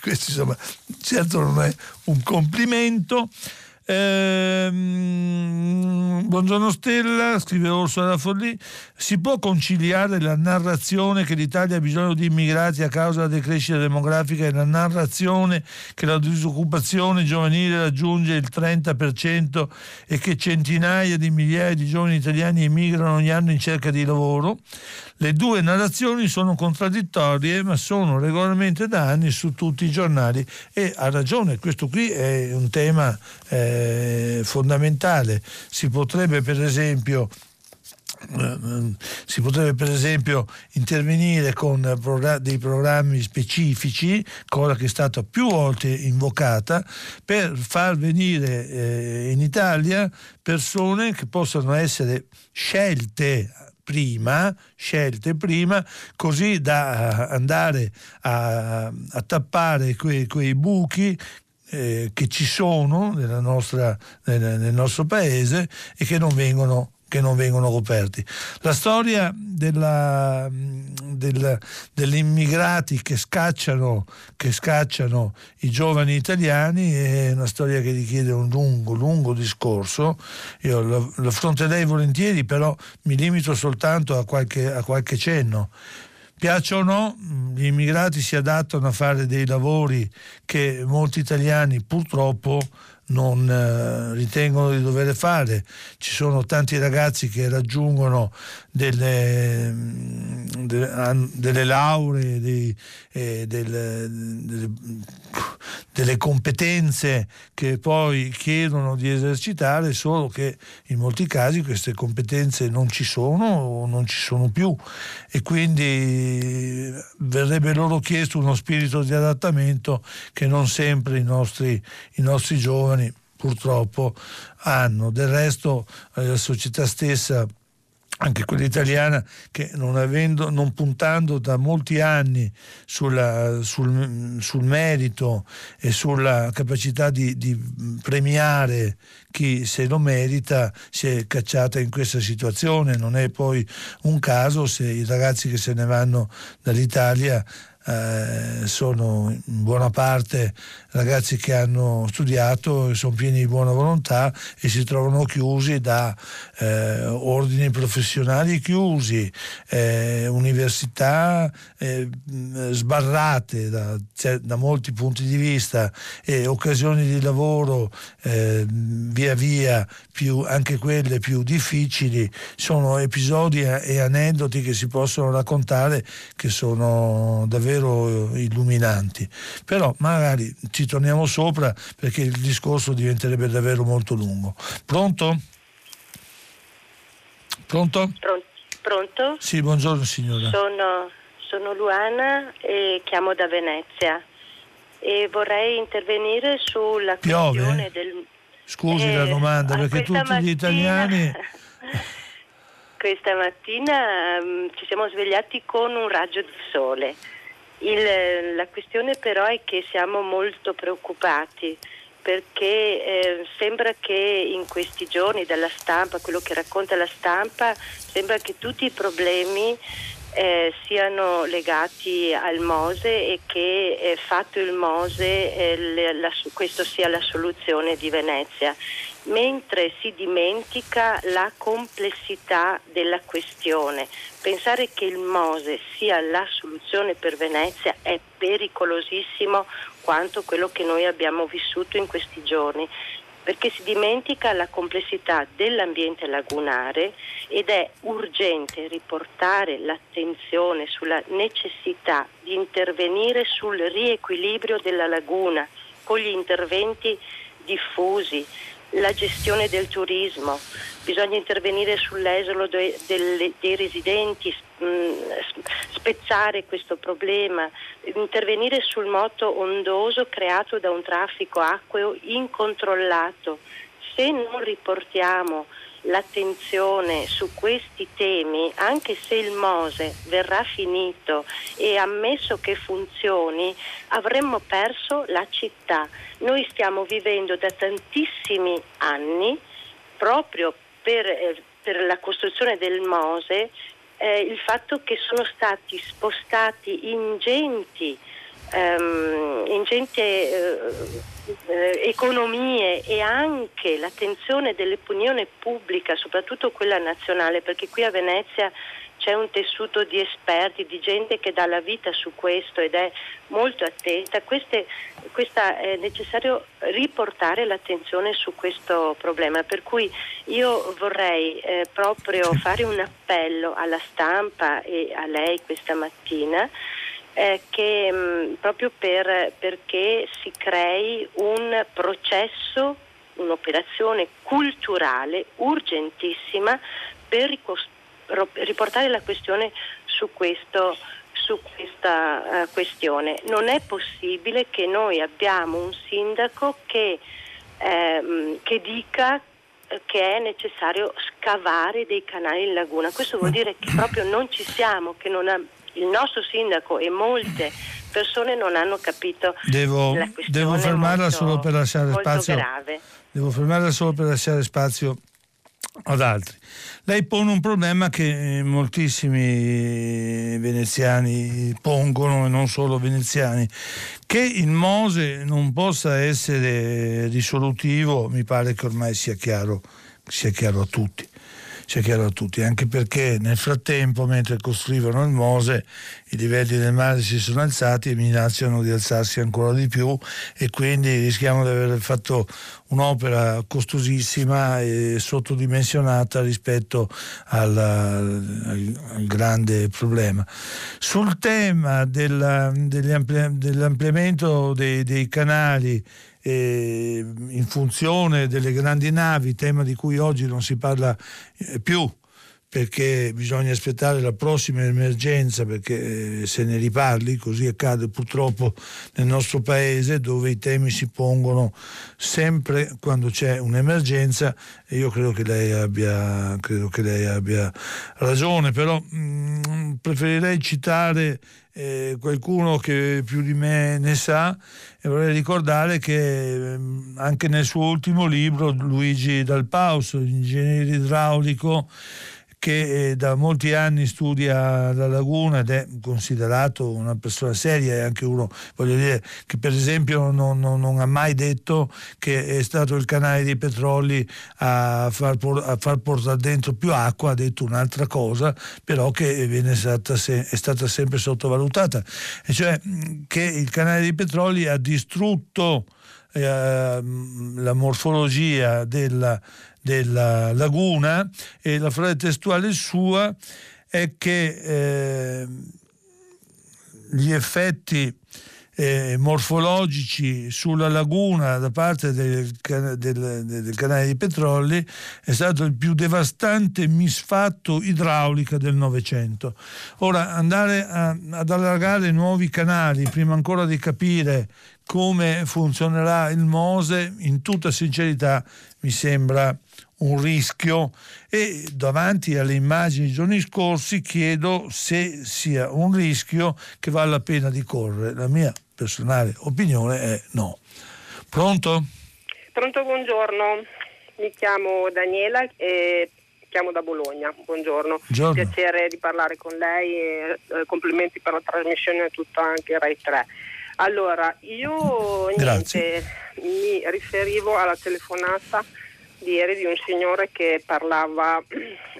Questo, insomma, certo non è un complimento. Buongiorno Stella, scrive Orsola Forlì: si può conciliare la narrazione che l'Italia ha bisogno di immigrati a causa della decrescita demografica e la narrazione che la disoccupazione giovanile raggiunge il 30% e che centinaia di migliaia di giovani italiani emigrano ogni anno in cerca di lavoro? Le due narrazioni sono contraddittorie ma sono regolarmente da anni su tutti i giornali. E ha ragione, questo qui è un tema fondamentale. Si potrebbe per esempio intervenire con dei programmi specifici, cosa che è stata più volte invocata, per far venire in Italia persone che possano essere scelte scelte prima, così da andare a tappare quei buchi che ci sono nel nostro paese e che non vengono coperti. La storia degli immigrati che scacciano i giovani italiani è una storia che richiede un lungo discorso. Io lo affronterei volentieri, però mi limito soltanto a qualche cenno. Piaccia o no, gli immigrati si adattano a fare dei lavori che molti italiani purtroppo non ritengono di dover fare. Ci sono tanti ragazzi che raggiungono delle lauree, delle competenze che poi chiedono di esercitare, solo che in molti casi queste competenze non ci sono o non ci sono più, e quindi verrebbe loro chiesto uno spirito di adattamento che non sempre i nostri giovani purtroppo hanno. Del resto la società stessa, anche quella italiana, che non puntando da molti anni sul merito e sulla capacità di premiare chi se lo merita, si è cacciata in questa situazione. Non è poi un caso se i ragazzi che se ne vanno dall'Italia sono in buona parte ragazzi che hanno studiato, sono pieni di buona volontà e si trovano chiusi da ordini professionali chiusi, università sbarrate da molti punti di vista, e occasioni di lavoro via via più, anche quelle più difficili. Sono episodi e aneddoti che si possono raccontare, che sono davvero illuminanti, però magari ci torniamo sopra perché il discorso diventerebbe davvero molto lungo. Pronto? Sì, buongiorno signora. Sono Luana e chiamo da Venezia e vorrei intervenire sulla questione del... Scusi la domanda, perché tutti gli italiani... Questa mattina ci siamo svegliati con un raggio di sole. La questione però è che siamo molto preoccupati, perché sembra che in questi giorni dalla stampa, quello che racconta la stampa, sembra che tutti i problemi siano legati al Mose e che fatto il Mose questo sia la soluzione di Venezia, mentre si dimentica la complessità della questione. Pensare che il Mose sia la soluzione per Venezia è pericolosissimo quanto quello che noi abbiamo vissuto in questi giorni, perché si dimentica la complessità dell'ambiente lagunare ed è urgente riportare l'attenzione sulla necessità di intervenire sul riequilibrio della laguna con gli interventi diffusi, la gestione del turismo. Bisogna intervenire sull'esodo dei residenti, spezzare questo problema, intervenire sul moto ondoso creato da un traffico acqueo incontrollato. Se non riportiamo l'attenzione su questi temi, anche se il Mose verrà finito e ammesso che funzioni, avremmo perso la città. Noi stiamo vivendo da tantissimi anni, proprio per la costruzione del Mose, il fatto che sono stati spostati ingenti economie e anche l'attenzione dell'opinione pubblica, soprattutto quella nazionale, perché qui a Venezia c'è un tessuto di esperti, di gente che dà la vita su questo ed è molto attenta. Questa è necessario riportare l'attenzione su questo problema, per cui io vorrei proprio fare un appello alla stampa e a lei questa mattina, proprio perché si crei un processo, un'operazione culturale urgentissima per riportare la questione su questa questione. Non è possibile che noi abbiamo un sindaco che dica che è necessario scavare dei canali in laguna. Questo vuol dire che proprio non ci siamo, che non ha, il nostro sindaco e molte persone non hanno capito la questione. Devo fermarla solo per lasciare spazio. Devo fermarla solo per lasciare spazio ad altri. Lei pone un problema che moltissimi veneziani pongono, e non solo veneziani, che il Mose non possa essere risolutivo. Mi pare che ormai sia chiaro a tutti, anche perché nel frattempo, mentre costruivano il Mose, i livelli del mare si sono alzati e minacciano di alzarsi ancora di più, e quindi rischiamo di aver fatto un'opera costosissima e sottodimensionata rispetto al grande problema. Sul tema dell'ampliamento dei canali in funzione delle grandi navi, tema di cui oggi non si parla più, perché bisogna aspettare la prossima emergenza perché se ne riparli. Così accade purtroppo nel nostro paese, dove i temi si pongono sempre quando c'è un'emergenza, e io credo che lei abbia ragione, però preferirei citare qualcuno che più di me ne sa, e vorrei ricordare che anche nel suo ultimo libro Luigi Dal Pauso, ingegnere idraulico, che da molti anni studia la laguna ed è considerato una persona seria, e anche uno, voglio dire, che per esempio non ha mai detto che è stato il canale dei Petrolli a far portare dentro più acqua, ha detto un'altra cosa, però che è stata sempre sottovalutata, e cioè che il canale dei Petrolli ha distrutto la morfologia della laguna, e la frase testuale sua è che gli effetti morfologici sulla laguna da parte del canale dei Petrolli è stato il più devastante misfatto idraulico del Novecento. Ora, andare ad allargare nuovi canali prima ancora di capire come funzionerà il Mose, in tutta sincerità mi sembra un rischio, e davanti alle immagini dei giorni scorsi chiedo se sia un rischio che vale la pena di correre. La mia personale opinione è no. Pronto? Pronto, buongiorno. Mi chiamo Daniela e chiamo da Bologna. Buongiorno. Buongiorno. Piacere di parlare con lei e complimenti per la trasmissione tutta, anche Rai 3. Allora, io mi riferivo alla telefonata di ieri di un signore che parlava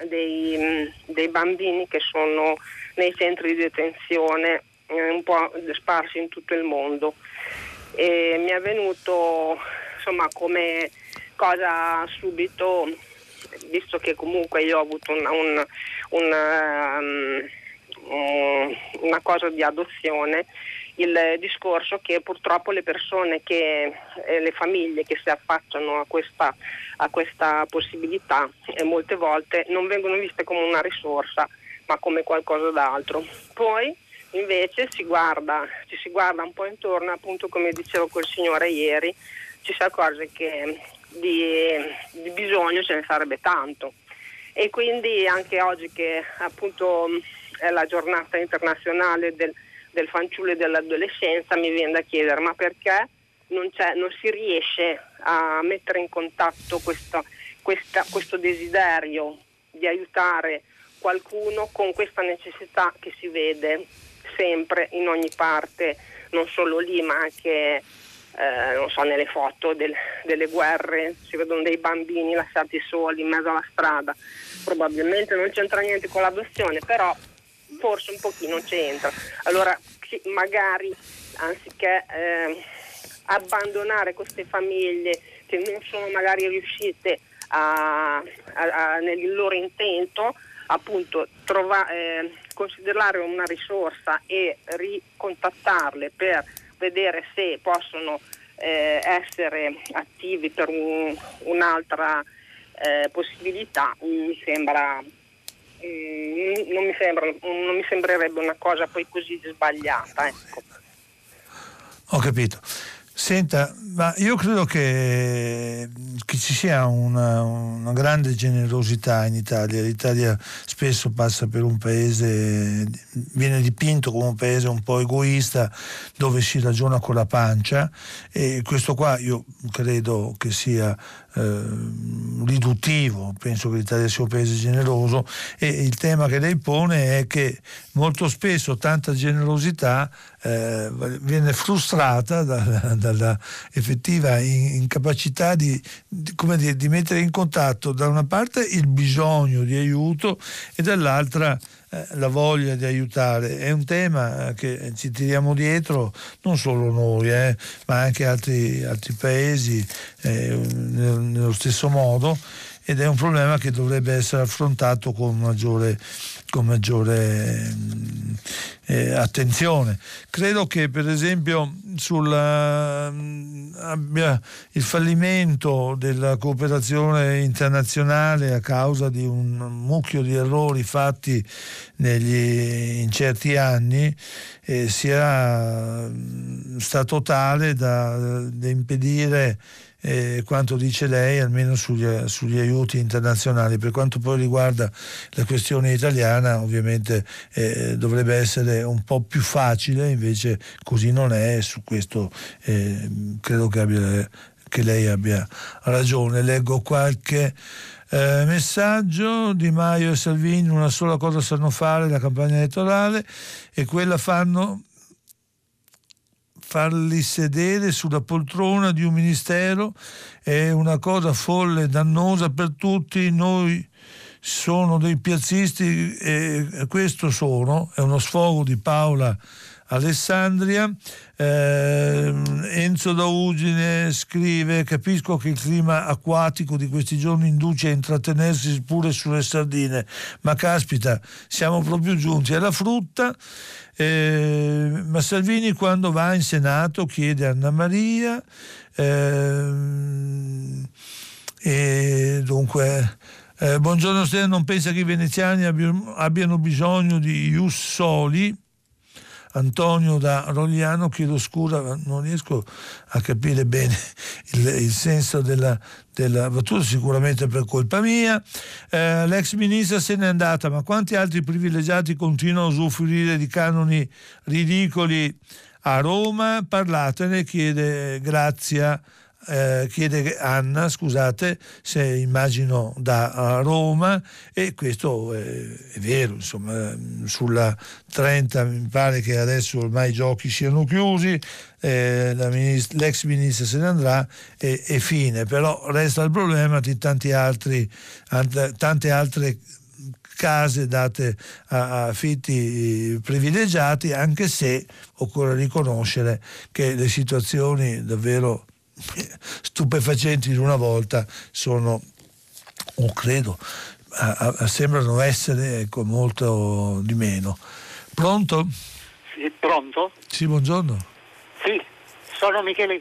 dei bambini che sono nei centri di detenzione un po' sparsi in tutto il mondo, e mi è venuto insomma come cosa subito, visto che comunque io ho avuto una cosa di adozione, il discorso che purtroppo le persone le famiglie che si affacciano a questa possibilità molte volte non vengono viste come una risorsa, ma come qualcosa d'altro. Poi invece ci si guarda un po' intorno, appunto come dicevo quel signore ieri, ci si accorge che di bisogno ce ne sarebbe tanto, e quindi anche oggi, che appunto è la giornata internazionale del fanciullo e dell'adolescenza, mi viene da chiedere ma perché non si riesce a mettere in contatto questo desiderio di aiutare qualcuno con questa necessità che si vede sempre in ogni parte, non solo lì ma anche non so, nelle foto delle guerre si vedono dei bambini lasciati soli in mezzo alla strada. Probabilmente non c'entra niente con l'adozione, però forse un pochino c'entra. Allora magari anziché abbandonare queste famiglie che non sono magari riuscite nel loro intento, appunto considerare una risorsa e ricontattarle per vedere se possono essere attivi per un'altra possibilità, non mi sembrerebbe una cosa poi così sbagliata, ecco. Ho capito. Senta, ma io credo che ci sia una grande generosità in Italia. L'Italia spesso passa per un paese, viene dipinto come un paese un po' egoista, dove si ragiona con la pancia, e questo qua io credo che sia riduttivo. Penso che l'Italia sia un paese generoso, e il tema che lei pone è che molto spesso tanta generosità viene frustrata dalla effettiva incapacità di mettere in contatto da una parte il bisogno di aiuto e dall'altra la voglia di aiutare. È un tema che ci tiriamo dietro non solo noi, ma anche altri paesi nello stesso modo, ed è un problema che dovrebbe essere affrontato con maggiore attenzione. Credo che per esempio abbia il fallimento della cooperazione internazionale a causa di un mucchio di errori fatti in certi anni sia stato tale da impedire quanto dice lei, almeno sugli aiuti internazionali. Per quanto poi riguarda la questione italiana, ovviamente dovrebbe essere un po' più facile, invece così non è. Su questo credo che lei abbia ragione. Leggo qualche messaggio. Di Maio e Salvini una sola cosa sanno fare, la campagna elettorale, e quella farli sedere sulla poltrona di un ministero è una cosa folle e dannosa per tutti. Noi sono dei piazzisti e questo è uno sfogo di Paola Alessandria. Enzo da Ugine scrive: capisco che il clima acquatico di questi giorni induce a intrattenersi pure sulle sardine, ma caspita, siamo proprio giunti alla frutta. Ma Salvini quando va in Senato chiede Anna Maria, e dunque buongiorno Stella, non pensa che i veneziani abbiano bisogno di ius soli? Antonio da Rogliano, chiedo scusa, non riesco a capire bene il senso della battuta, sicuramente per colpa mia. L'ex ministra se n'è andata, ma quanti altri privilegiati continuano a usufruire di canoni ridicoli a Roma? Parlatene, chiede Anna, scusate se immagino da Roma, e questo è vero, insomma. Sulla Trenta mi pare che adesso ormai i giochi siano chiusi, l'ex ministra se ne andrà e fine, però resta il problema di tante altre case date a affitti privilegiati, anche se occorre riconoscere che le situazioni davvero stupefacenti di una volta sono, o credo sembrano essere, molto di meno. Pronto? Sì, pronto? Sì, buongiorno. Sì, sono Michele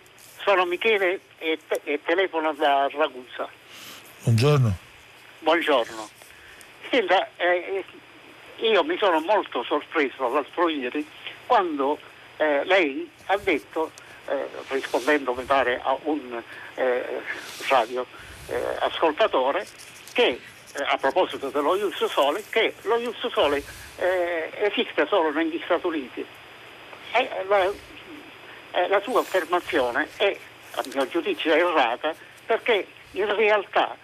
e telefono da Ragusa. Buongiorno. Senta, io mi sono molto sorpreso l'altro ieri quando lei ha detto, rispondendo mi pare a un radio ascoltatore, che a proposito dello ius soli, che lo ius soli esiste solo negli Stati Uniti, e la sua affermazione è, a mio giudizio, errata, perché in realtà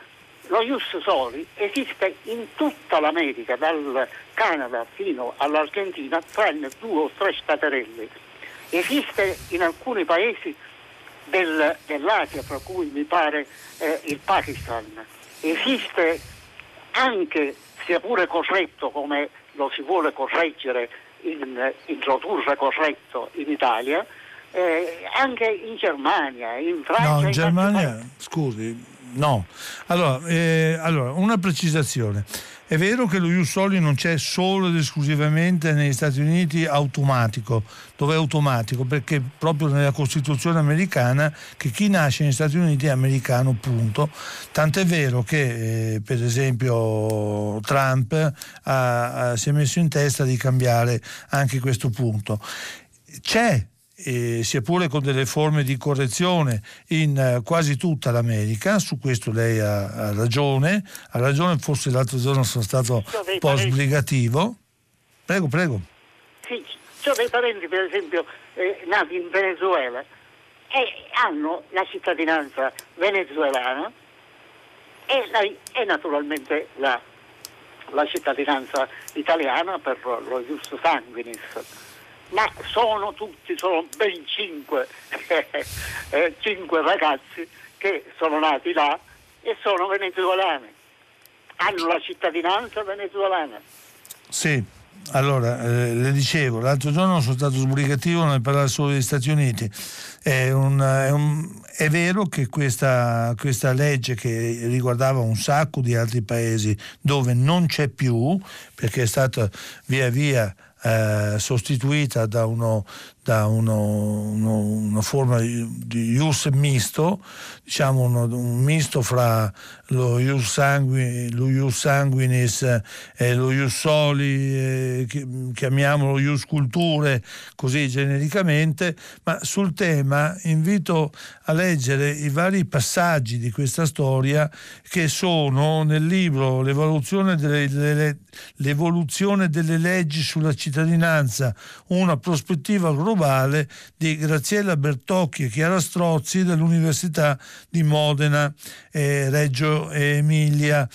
lo ius soli esiste in tutta l'America, dal Canada fino all'Argentina, tranne 2 o 3 staterelli. Esiste in alcuni paesi dell'Asia, fra cui mi pare il Pakistan. Esiste anche, sia pure corretto come lo si vuole correggere, introdurre corretto in Italia, anche in Germania, in Francia. No, in Germania, scusi, no. Allora, una precisazione. È vero che lo ius soli non c'è solo ed esclusivamente negli Stati Uniti automatico, dove è automatico, perché proprio nella Costituzione americana che chi nasce negli Stati Uniti è americano, punto. Tant'è vero che per esempio Trump si è messo in testa di cambiare anche questo punto. C'è sia pure con delle forme di correzione in quasi tutta l'America. Su questo lei ha ragione, forse l'altro giorno sono stato un po' sbrigativo. Prego. Sì, ho dei parenti per esempio nati in Venezuela e hanno la cittadinanza venezuelana e naturalmente la cittadinanza italiana per lo ius sanguinis. Ma sono ben cinque ragazzi che sono nati là e sono venezuelani, hanno la cittadinanza venezuelana. Sì, allora le dicevo, l'altro giorno sono stato sbrigativo nel parlare solo degli Stati Uniti. È vero che questa legge, che riguardava un sacco di altri paesi dove non c'è più, perché è stata via via sostituita da una forma di ius misto, diciamo un misto fra lo ius sanguinis e lo ius soli, chiamiamolo ius culture così genericamente, ma sul tema invito a leggere i vari passaggi di questa storia che sono nel libro L'evoluzione delle leggi sulla cittadinanza, una prospettiva globale di Graziella Bertocchi e Chiara Strozzi dell'Università di Modena, Reggio Emilia.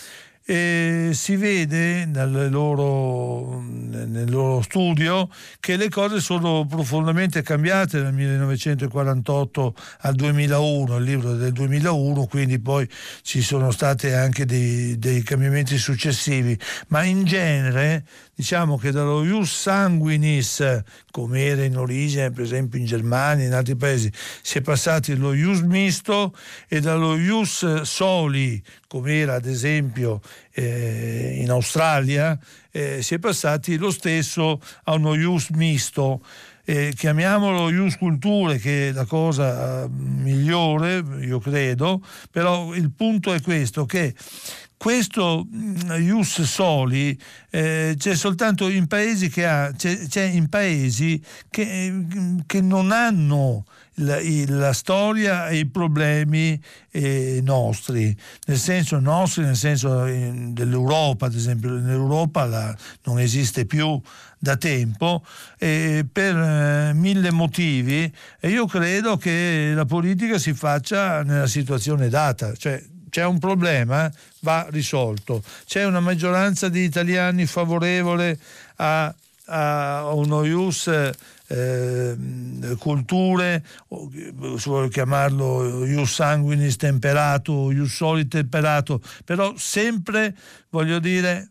E si vede nel loro studio che le cose sono profondamente cambiate dal 1948 al 2001, il libro del 2001, quindi poi ci sono stati anche dei cambiamenti successivi, ma in genere diciamo che dallo ius sanguinis, come era in origine per esempio in Germania e in altri paesi, si è passati allo ius misto e dallo ius soli, come era ad esempio in Australia, si è passati lo stesso a uno ius misto. Chiamiamolo ius culture, che è la cosa migliore, io credo, però il punto è questo, che questo ius soli c'è soltanto in paesi che non hanno la storia e i problemi nostri, nel senso dell'Europa, ad esempio. L'Europa non esiste più da tempo per mille motivi, e io credo che la politica si faccia nella situazione data, cioè c'è un problema, va risolto. C'è una maggioranza di italiani favorevole a uno ius culture, si vuole chiamarlo ius sanguinis temperato, ius soli temperato, però sempre, voglio dire,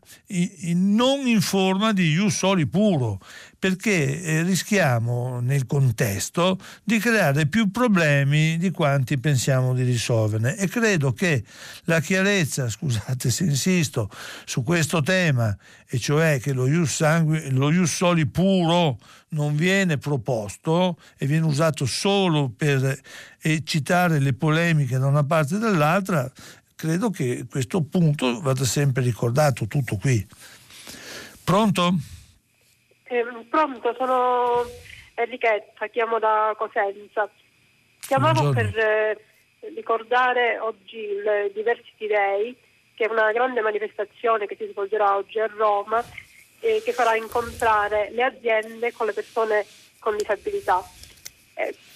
non in forma di ius soli puro, perché rischiamo nel contesto di creare più problemi di quanti pensiamo di risolverne, e credo che la chiarezza, scusate se insisto su questo tema, e cioè che lo ius soli puro non viene proposto e viene usato solo per eccitare le polemiche da una parte e dall'altra, credo che questo punto vada sempre ricordato. Tutto qui. Pronto? Pronto, sono Enrichetta, chiamo da Cosenza. Chiamavo per ricordare oggi il Diversity Day, che è una grande manifestazione che si svolgerà oggi a Roma, che farà incontrare le aziende con le persone con disabilità.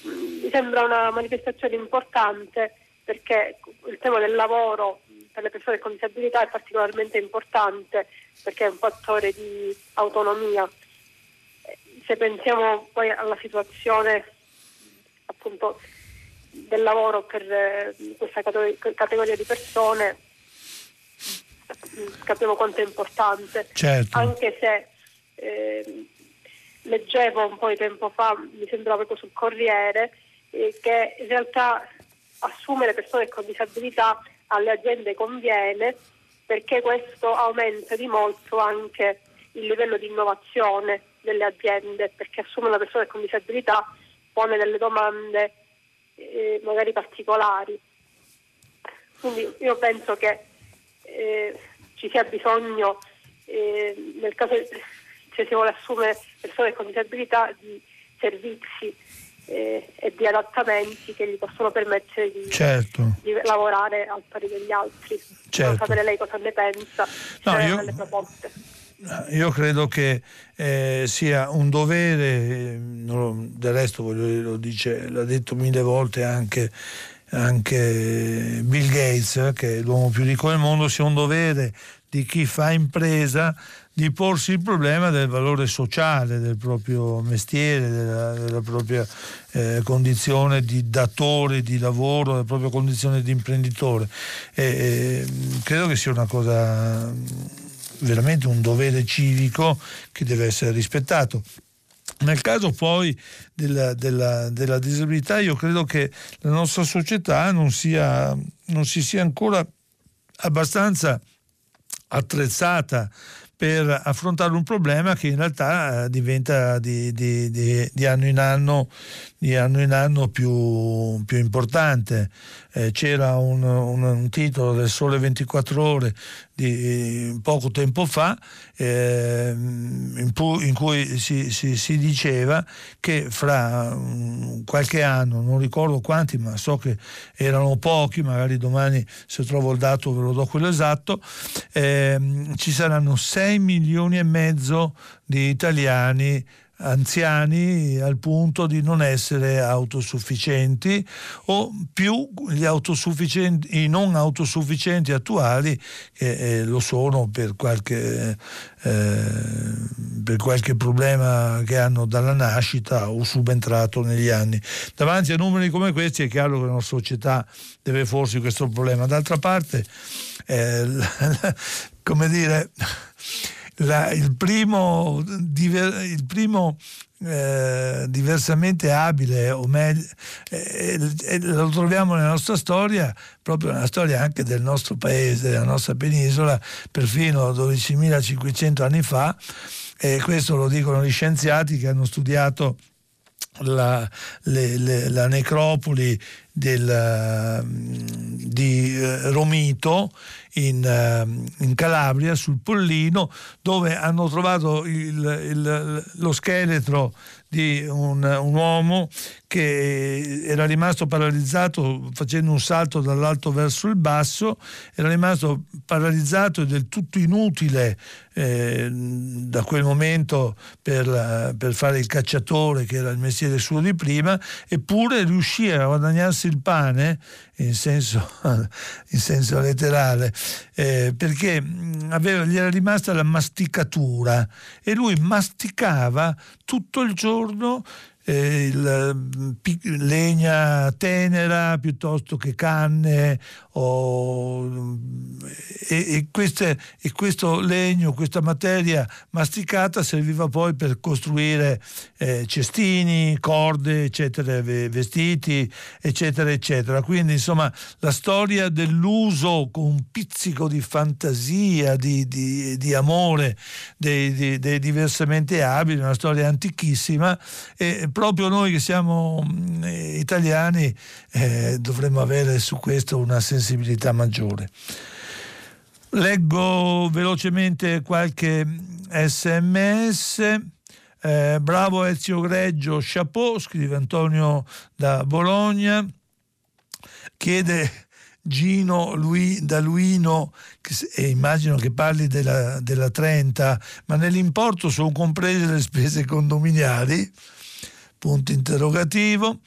Mi sembra una manifestazione importante, perché il tema del lavoro per le persone con disabilità è particolarmente importante, perché è un fattore di autonomia. Se pensiamo poi alla situazione appunto del lavoro per questa categoria di persone, capiamo quanto è importante. Certo. Anche se leggevo un po' di tempo fa, mi sembrava proprio sul Corriere, che in realtà assumere persone con disabilità alle aziende conviene, perché questo aumenta di molto anche il livello di innovazione delle aziende, perché assumere una persona con disabilità pone delle domande magari particolari. Quindi io penso che ci sia bisogno, nel caso se si vuole assumere persone con disabilità, di servizi e di adattamenti che gli possono permettere di lavorare al pari degli altri. Certo. Sapere lei cosa ne pensa, delle proposte. Io credo che sia un dovere, del resto l'ha detto mille volte anche Bill Gates, che è l'uomo più ricco del mondo, sia un dovere di chi fa impresa di porsi il problema del valore sociale del proprio mestiere, della propria condizione di datore di lavoro, della propria condizione di imprenditore. Credo che sia una cosa, veramente un dovere civico che deve essere rispettato. Nel caso poi della disabilità, io credo che la nostra società non si sia ancora abbastanza attrezzata per affrontare un problema che in realtà diventa di anno in anno più importante. C'era un titolo del Sole 24 Ore di poco tempo fa in cui si diceva che fra qualche anno, non ricordo quanti, ma so che erano pochi, magari domani se trovo il dato ve lo do quello esatto, ci saranno 6,5 milioni di italiani anziani al punto di non essere autosufficienti, o più i non autosufficienti attuali che lo sono per qualche problema che hanno dalla nascita o subentrato negli anni. Davanti a numeri come questi è chiaro che la nostra società deve porsi questo problema. D'altra parte il primo diversamente abile, o meglio, lo troviamo nella nostra storia, proprio nella storia anche del nostro paese, della nostra penisola, perfino 12.500 anni fa, e questo lo dicono gli scienziati che hanno studiato la necropoli di Romito in Calabria, sul Pollino, dove hanno trovato lo scheletro di un uomo che era rimasto paralizzato, facendo un salto dall'alto verso il basso, era rimasto paralizzato e del tutto inutile da quel momento per fare il cacciatore, che era il mestiere suo di prima, eppure riuscì a guadagnarsi il pane in senso letterale, perché gli era rimasta la masticatura e lui masticava tutto il giorno legna tenera piuttosto che canne, e questo legno, questa materia masticata serviva poi per costruire cestini, corde, eccetera, vestiti, eccetera, eccetera. Quindi insomma la storia dell'uso con un pizzico di fantasia, di amore dei diversamente abili, una storia antichissima, e proprio noi che siamo italiani dovremmo avere su questo una sensibilità maggiore. Leggo velocemente qualche SMS. Bravo Ezio Greggio, chapeau, scrive Antonio da Bologna. Chiede Gino lui da Luino, e immagino che parli della Trenta, ma nell'importo sono comprese le spese condominiali? Punto interrogativo.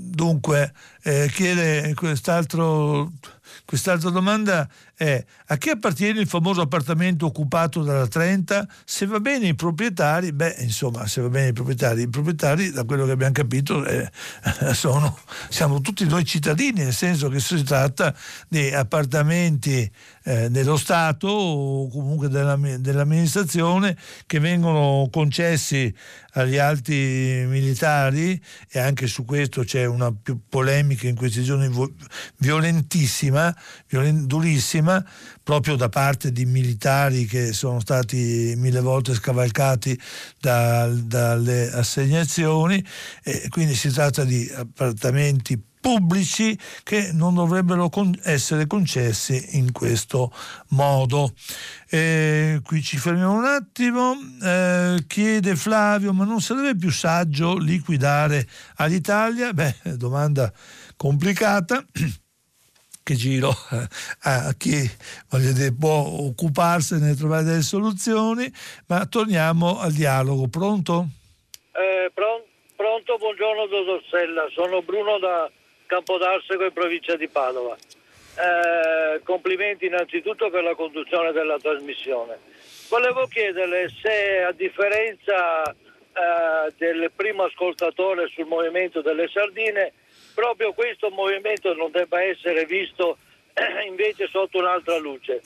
Dunque chiede quest'altra domanda è: a chi appartiene il famoso appartamento occupato dalla Trenta? Se va bene i proprietari, i proprietari da quello che abbiamo capito siamo tutti noi cittadini, nel senso che si tratta di appartamenti dello Stato o comunque dell'amministrazione che vengono concessi agli alti militari, e anche su questo c'è una più polemica in questi giorni durissima, proprio da parte di militari che sono stati mille volte scavalcati dalle assegnazioni, e quindi si tratta di appartamenti pubblici che non dovrebbero essere concessi in questo modo. Qui ci fermiamo un attimo. Chiede Flavio: ma non sarebbe più saggio liquidare all'Italia? Beh, domanda complicata che giro a chi, voglio dire, può occuparsene e trovare delle soluzioni, ma torniamo al dialogo. Pronto? Pronto, buongiorno dottor Stella, sono Bruno da Campodarsego in provincia di Padova. Complimenti innanzitutto per la conduzione della trasmissione. Volevo chiederle se, a differenza del primo ascoltatore sul movimento delle sardine, proprio questo movimento non debba essere visto invece sotto un'altra luce,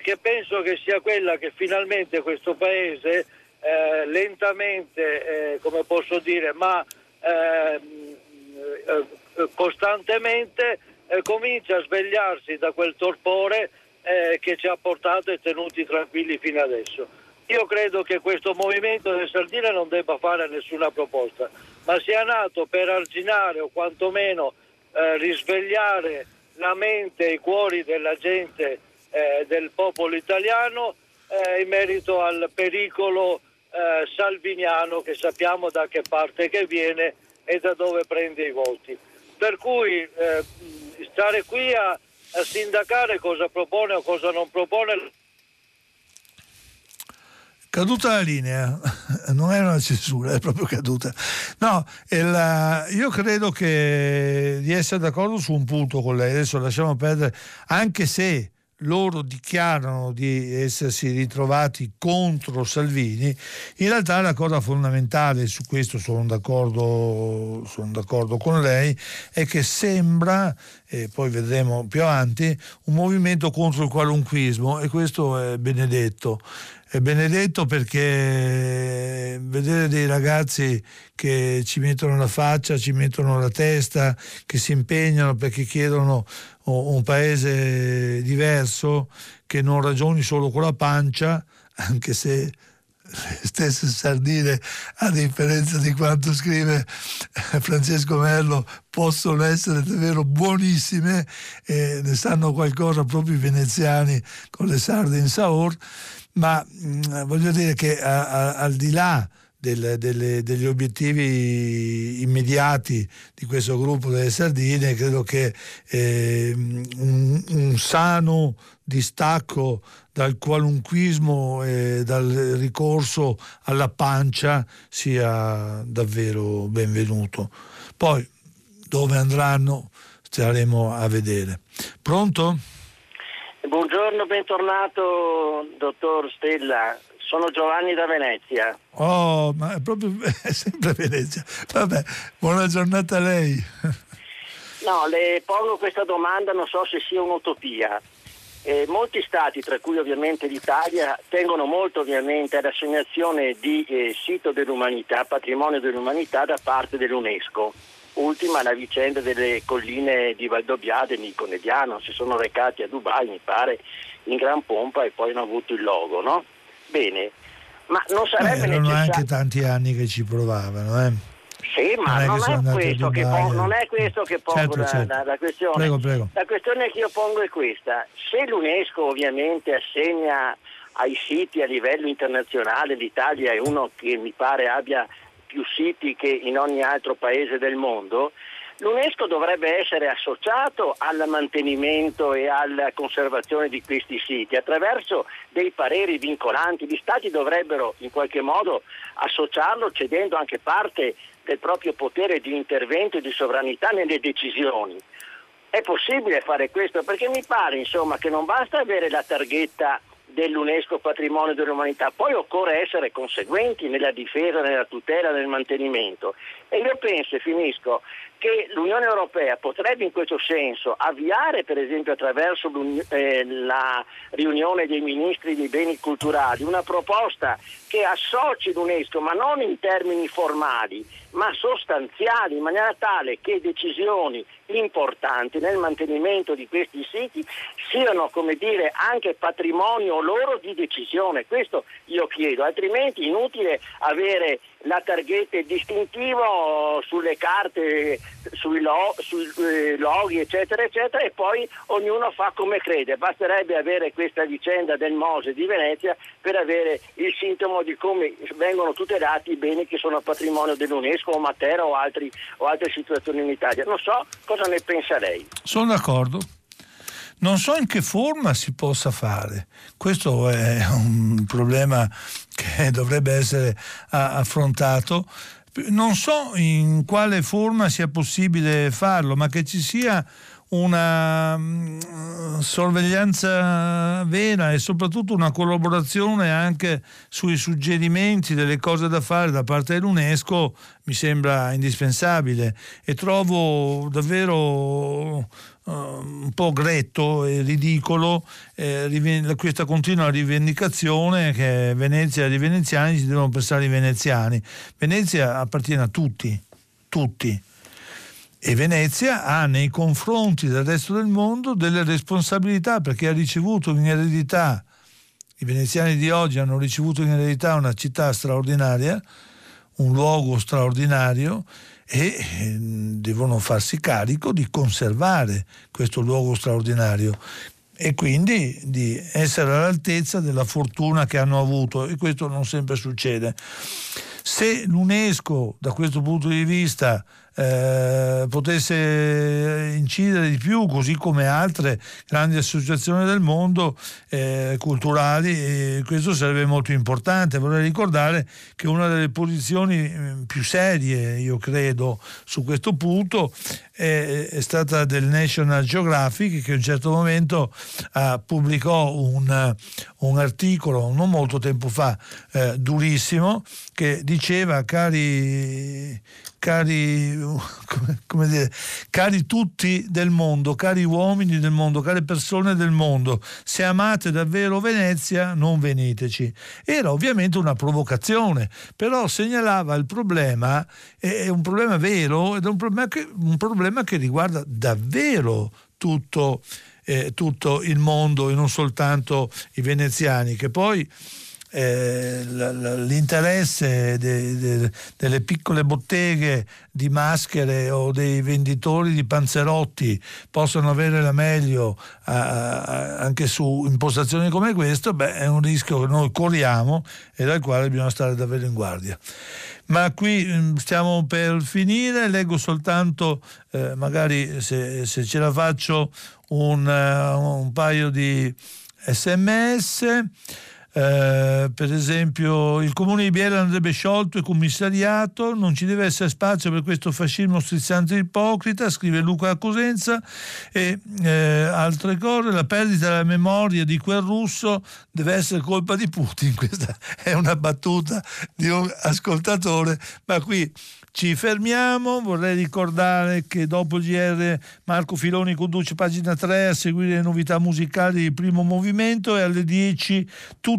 che penso che sia quella che finalmente questo Paese lentamente, come posso dire, ma costantemente comincia a svegliarsi da quel torpore che ci ha portato e tenuti tranquilli fino adesso. Io credo che questo movimento delle sardine non debba fare nessuna proposta, ma sia nato per arginare o quantomeno risvegliare la mente e i cuori della gente, del popolo italiano, in merito al pericolo salviniano, che sappiamo da che parte che viene e da dove prende i voti. Per cui stare qui a sindacare cosa propone o cosa non propone. Caduta la linea, non è una censura, è proprio caduta. No, io credo che di essere d'accordo su un punto con lei, adesso lasciamo perdere, anche se loro dichiarano di essersi ritrovati contro Salvini, in realtà la cosa fondamentale, su questo sono d'accordo con lei, è che sembra, e poi vedremo più avanti, un movimento contro il qualunquismo, e questo è benedetto. È benedetto perché vedere dei ragazzi che ci mettono la faccia, ci mettono la testa, che si impegnano perché chiedono un paese diverso, che non ragioni solo con la pancia, anche se le stesse sardine, a differenza di quanto scrive Francesco Merlo, possono essere davvero buonissime, ne sanno qualcosa proprio i veneziani con le sarde in Saor. Ma voglio dire che al di là degli obiettivi immediati di questo gruppo delle sardine, credo che un sano distacco dal qualunquismo e dal ricorso alla pancia sia davvero benvenuto. Poi dove andranno staremo a vedere. Pronto? Buongiorno, bentornato dottor Stella, sono Giovanni da Venezia. Oh, ma è sempre Venezia. Vabbè, buona giornata a lei. No, le pongo questa domanda, non so se sia un'utopia. Molti stati, tra cui ovviamente l'Italia, tengono molto ovviamente all'assegnazione di sito dell'umanità, patrimonio dell'umanità da parte dell'UNESCO. Ultima la vicenda delle colline di Valdobbiadene, Niconebiano, si sono recati a Dubai, mi pare, in gran pompa, e poi hanno avuto il logo, no? Bene, ma non sarebbe necessario... Erano anche tanti anni che ci provavano, eh? Sì, ma non è questo che pongo la questione. Prego. La questione che io pongo è questa: se l'UNESCO ovviamente assegna ai siti a livello internazionale, l'Italia è uno che mi pare abbia più siti che in ogni altro paese del mondo, l'UNESCO dovrebbe essere associato al mantenimento e alla conservazione di questi siti attraverso dei pareri vincolanti. Gli stati dovrebbero in qualche modo associarlo, cedendo anche parte del proprio potere di intervento e di sovranità nelle decisioni. È possibile fare questo? Perché mi pare, insomma, che non basta avere la targhetta dell'UNESCO Patrimonio dell'Umanità, poi occorre essere conseguenti nella difesa, nella tutela, nel mantenimento, e io penso, e finisco, che l'Unione Europea potrebbe in questo senso avviare, per esempio attraverso la riunione dei ministri dei beni culturali, una proposta che associ l'UNESCO, ma non in termini formali ma sostanziali, in maniera tale che decisioni importanti nel mantenimento di questi siti siano, come dire, anche patrimonio loro di decisione. Questo io chiedo, altrimenti inutile avere la targhetta distintiva sulle carte, sui loghi, eccetera, eccetera, e poi ognuno fa come crede. Basterebbe avere questa vicenda del Mose di Venezia per avere il sintomo di come vengono tutelati i beni che sono patrimonio dell'UNESCO o Matera o altre situazioni in Italia. Non so cosa ne pensa lei. Sono d'accordo. Non so in che forma si possa fare. Questo è un problema che dovrebbe essere affrontato. Non so in quale forma sia possibile farlo, ma che ci sia una sorveglianza vera e soprattutto una collaborazione anche sui suggerimenti delle cose da fare da parte dell'UNESCO mi sembra indispensabile, e trovo davvero un po' gretto e ridicolo questa continua rivendicazione che Venezia e i veneziani ci devono pensare i veneziani. Venezia appartiene a tutti, e Venezia ha nei confronti del resto del mondo delle responsabilità, perché ha ricevuto in eredità, i veneziani di oggi hanno ricevuto in eredità una città straordinaria, un luogo straordinario, e devono farsi carico di conservare questo luogo straordinario e quindi di essere all'altezza della fortuna che hanno avuto, e questo non sempre succede. Se l'UNESCO da questo punto di vista potesse incidere di più, così come altre grandi associazioni del mondo culturali, e questo sarebbe molto importante. Vorrei ricordare che una delle posizioni più serie, io credo, su questo punto è stata del National Geographic, che a un certo momento pubblicò un articolo non molto tempo fa, durissimo, che diceva: cari tutti del mondo, cari uomini del mondo, care persone del mondo, se amate davvero Venezia non veniteci. Era ovviamente una provocazione, però segnalava il problema, è un problema vero ed è un problema che riguarda davvero tutto il mondo e non soltanto i veneziani, che poi l'interesse delle piccole botteghe di maschere o dei venditori di panzerotti possono avere la meglio anche su impostazioni come questo, è un rischio che noi corriamo e dal quale bisogna stare davvero in guardia. Ma qui stiamo per finire, leggo soltanto magari se ce la faccio un paio di SMS. Per esempio, il comune di Biella andrebbe sciolto e commissariato, non ci deve essere spazio per questo fascismo strizzante e ipocrita, scrive Luca a Cosenza, e altre cose. La perdita della memoria di quel russo deve essere colpa di Putin. Questa è una battuta di un ascoltatore, ma qui ci fermiamo. Vorrei ricordare che dopo il GR Marco Filoni conduce Pagina 3, a seguire le novità musicali di Primo Movimento, e alle 10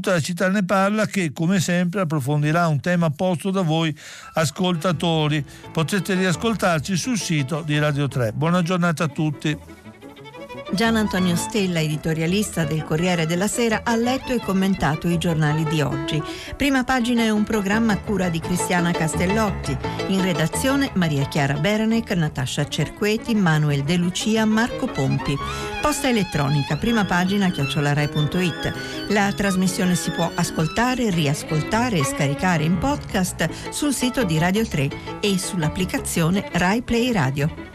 Tutta la città ne parla, che come sempre approfondirà un tema posto da voi ascoltatori. Potete riascoltarci sul sito di Radio 3. Buona giornata a tutti. Gian Antonio Stella, editorialista del Corriere della Sera, ha letto e commentato i giornali di oggi. Prima Pagina è un programma a cura di Cristiana Castellotti. In redazione Maria Chiara Berenec, Natascia Cerqueti, Manuel De Lucia, Marco Pompi. Posta elettronica primapagina@rai.it. La trasmissione si può ascoltare, riascoltare e scaricare in podcast sul sito di Radio 3 e sull'applicazione Rai Play Radio.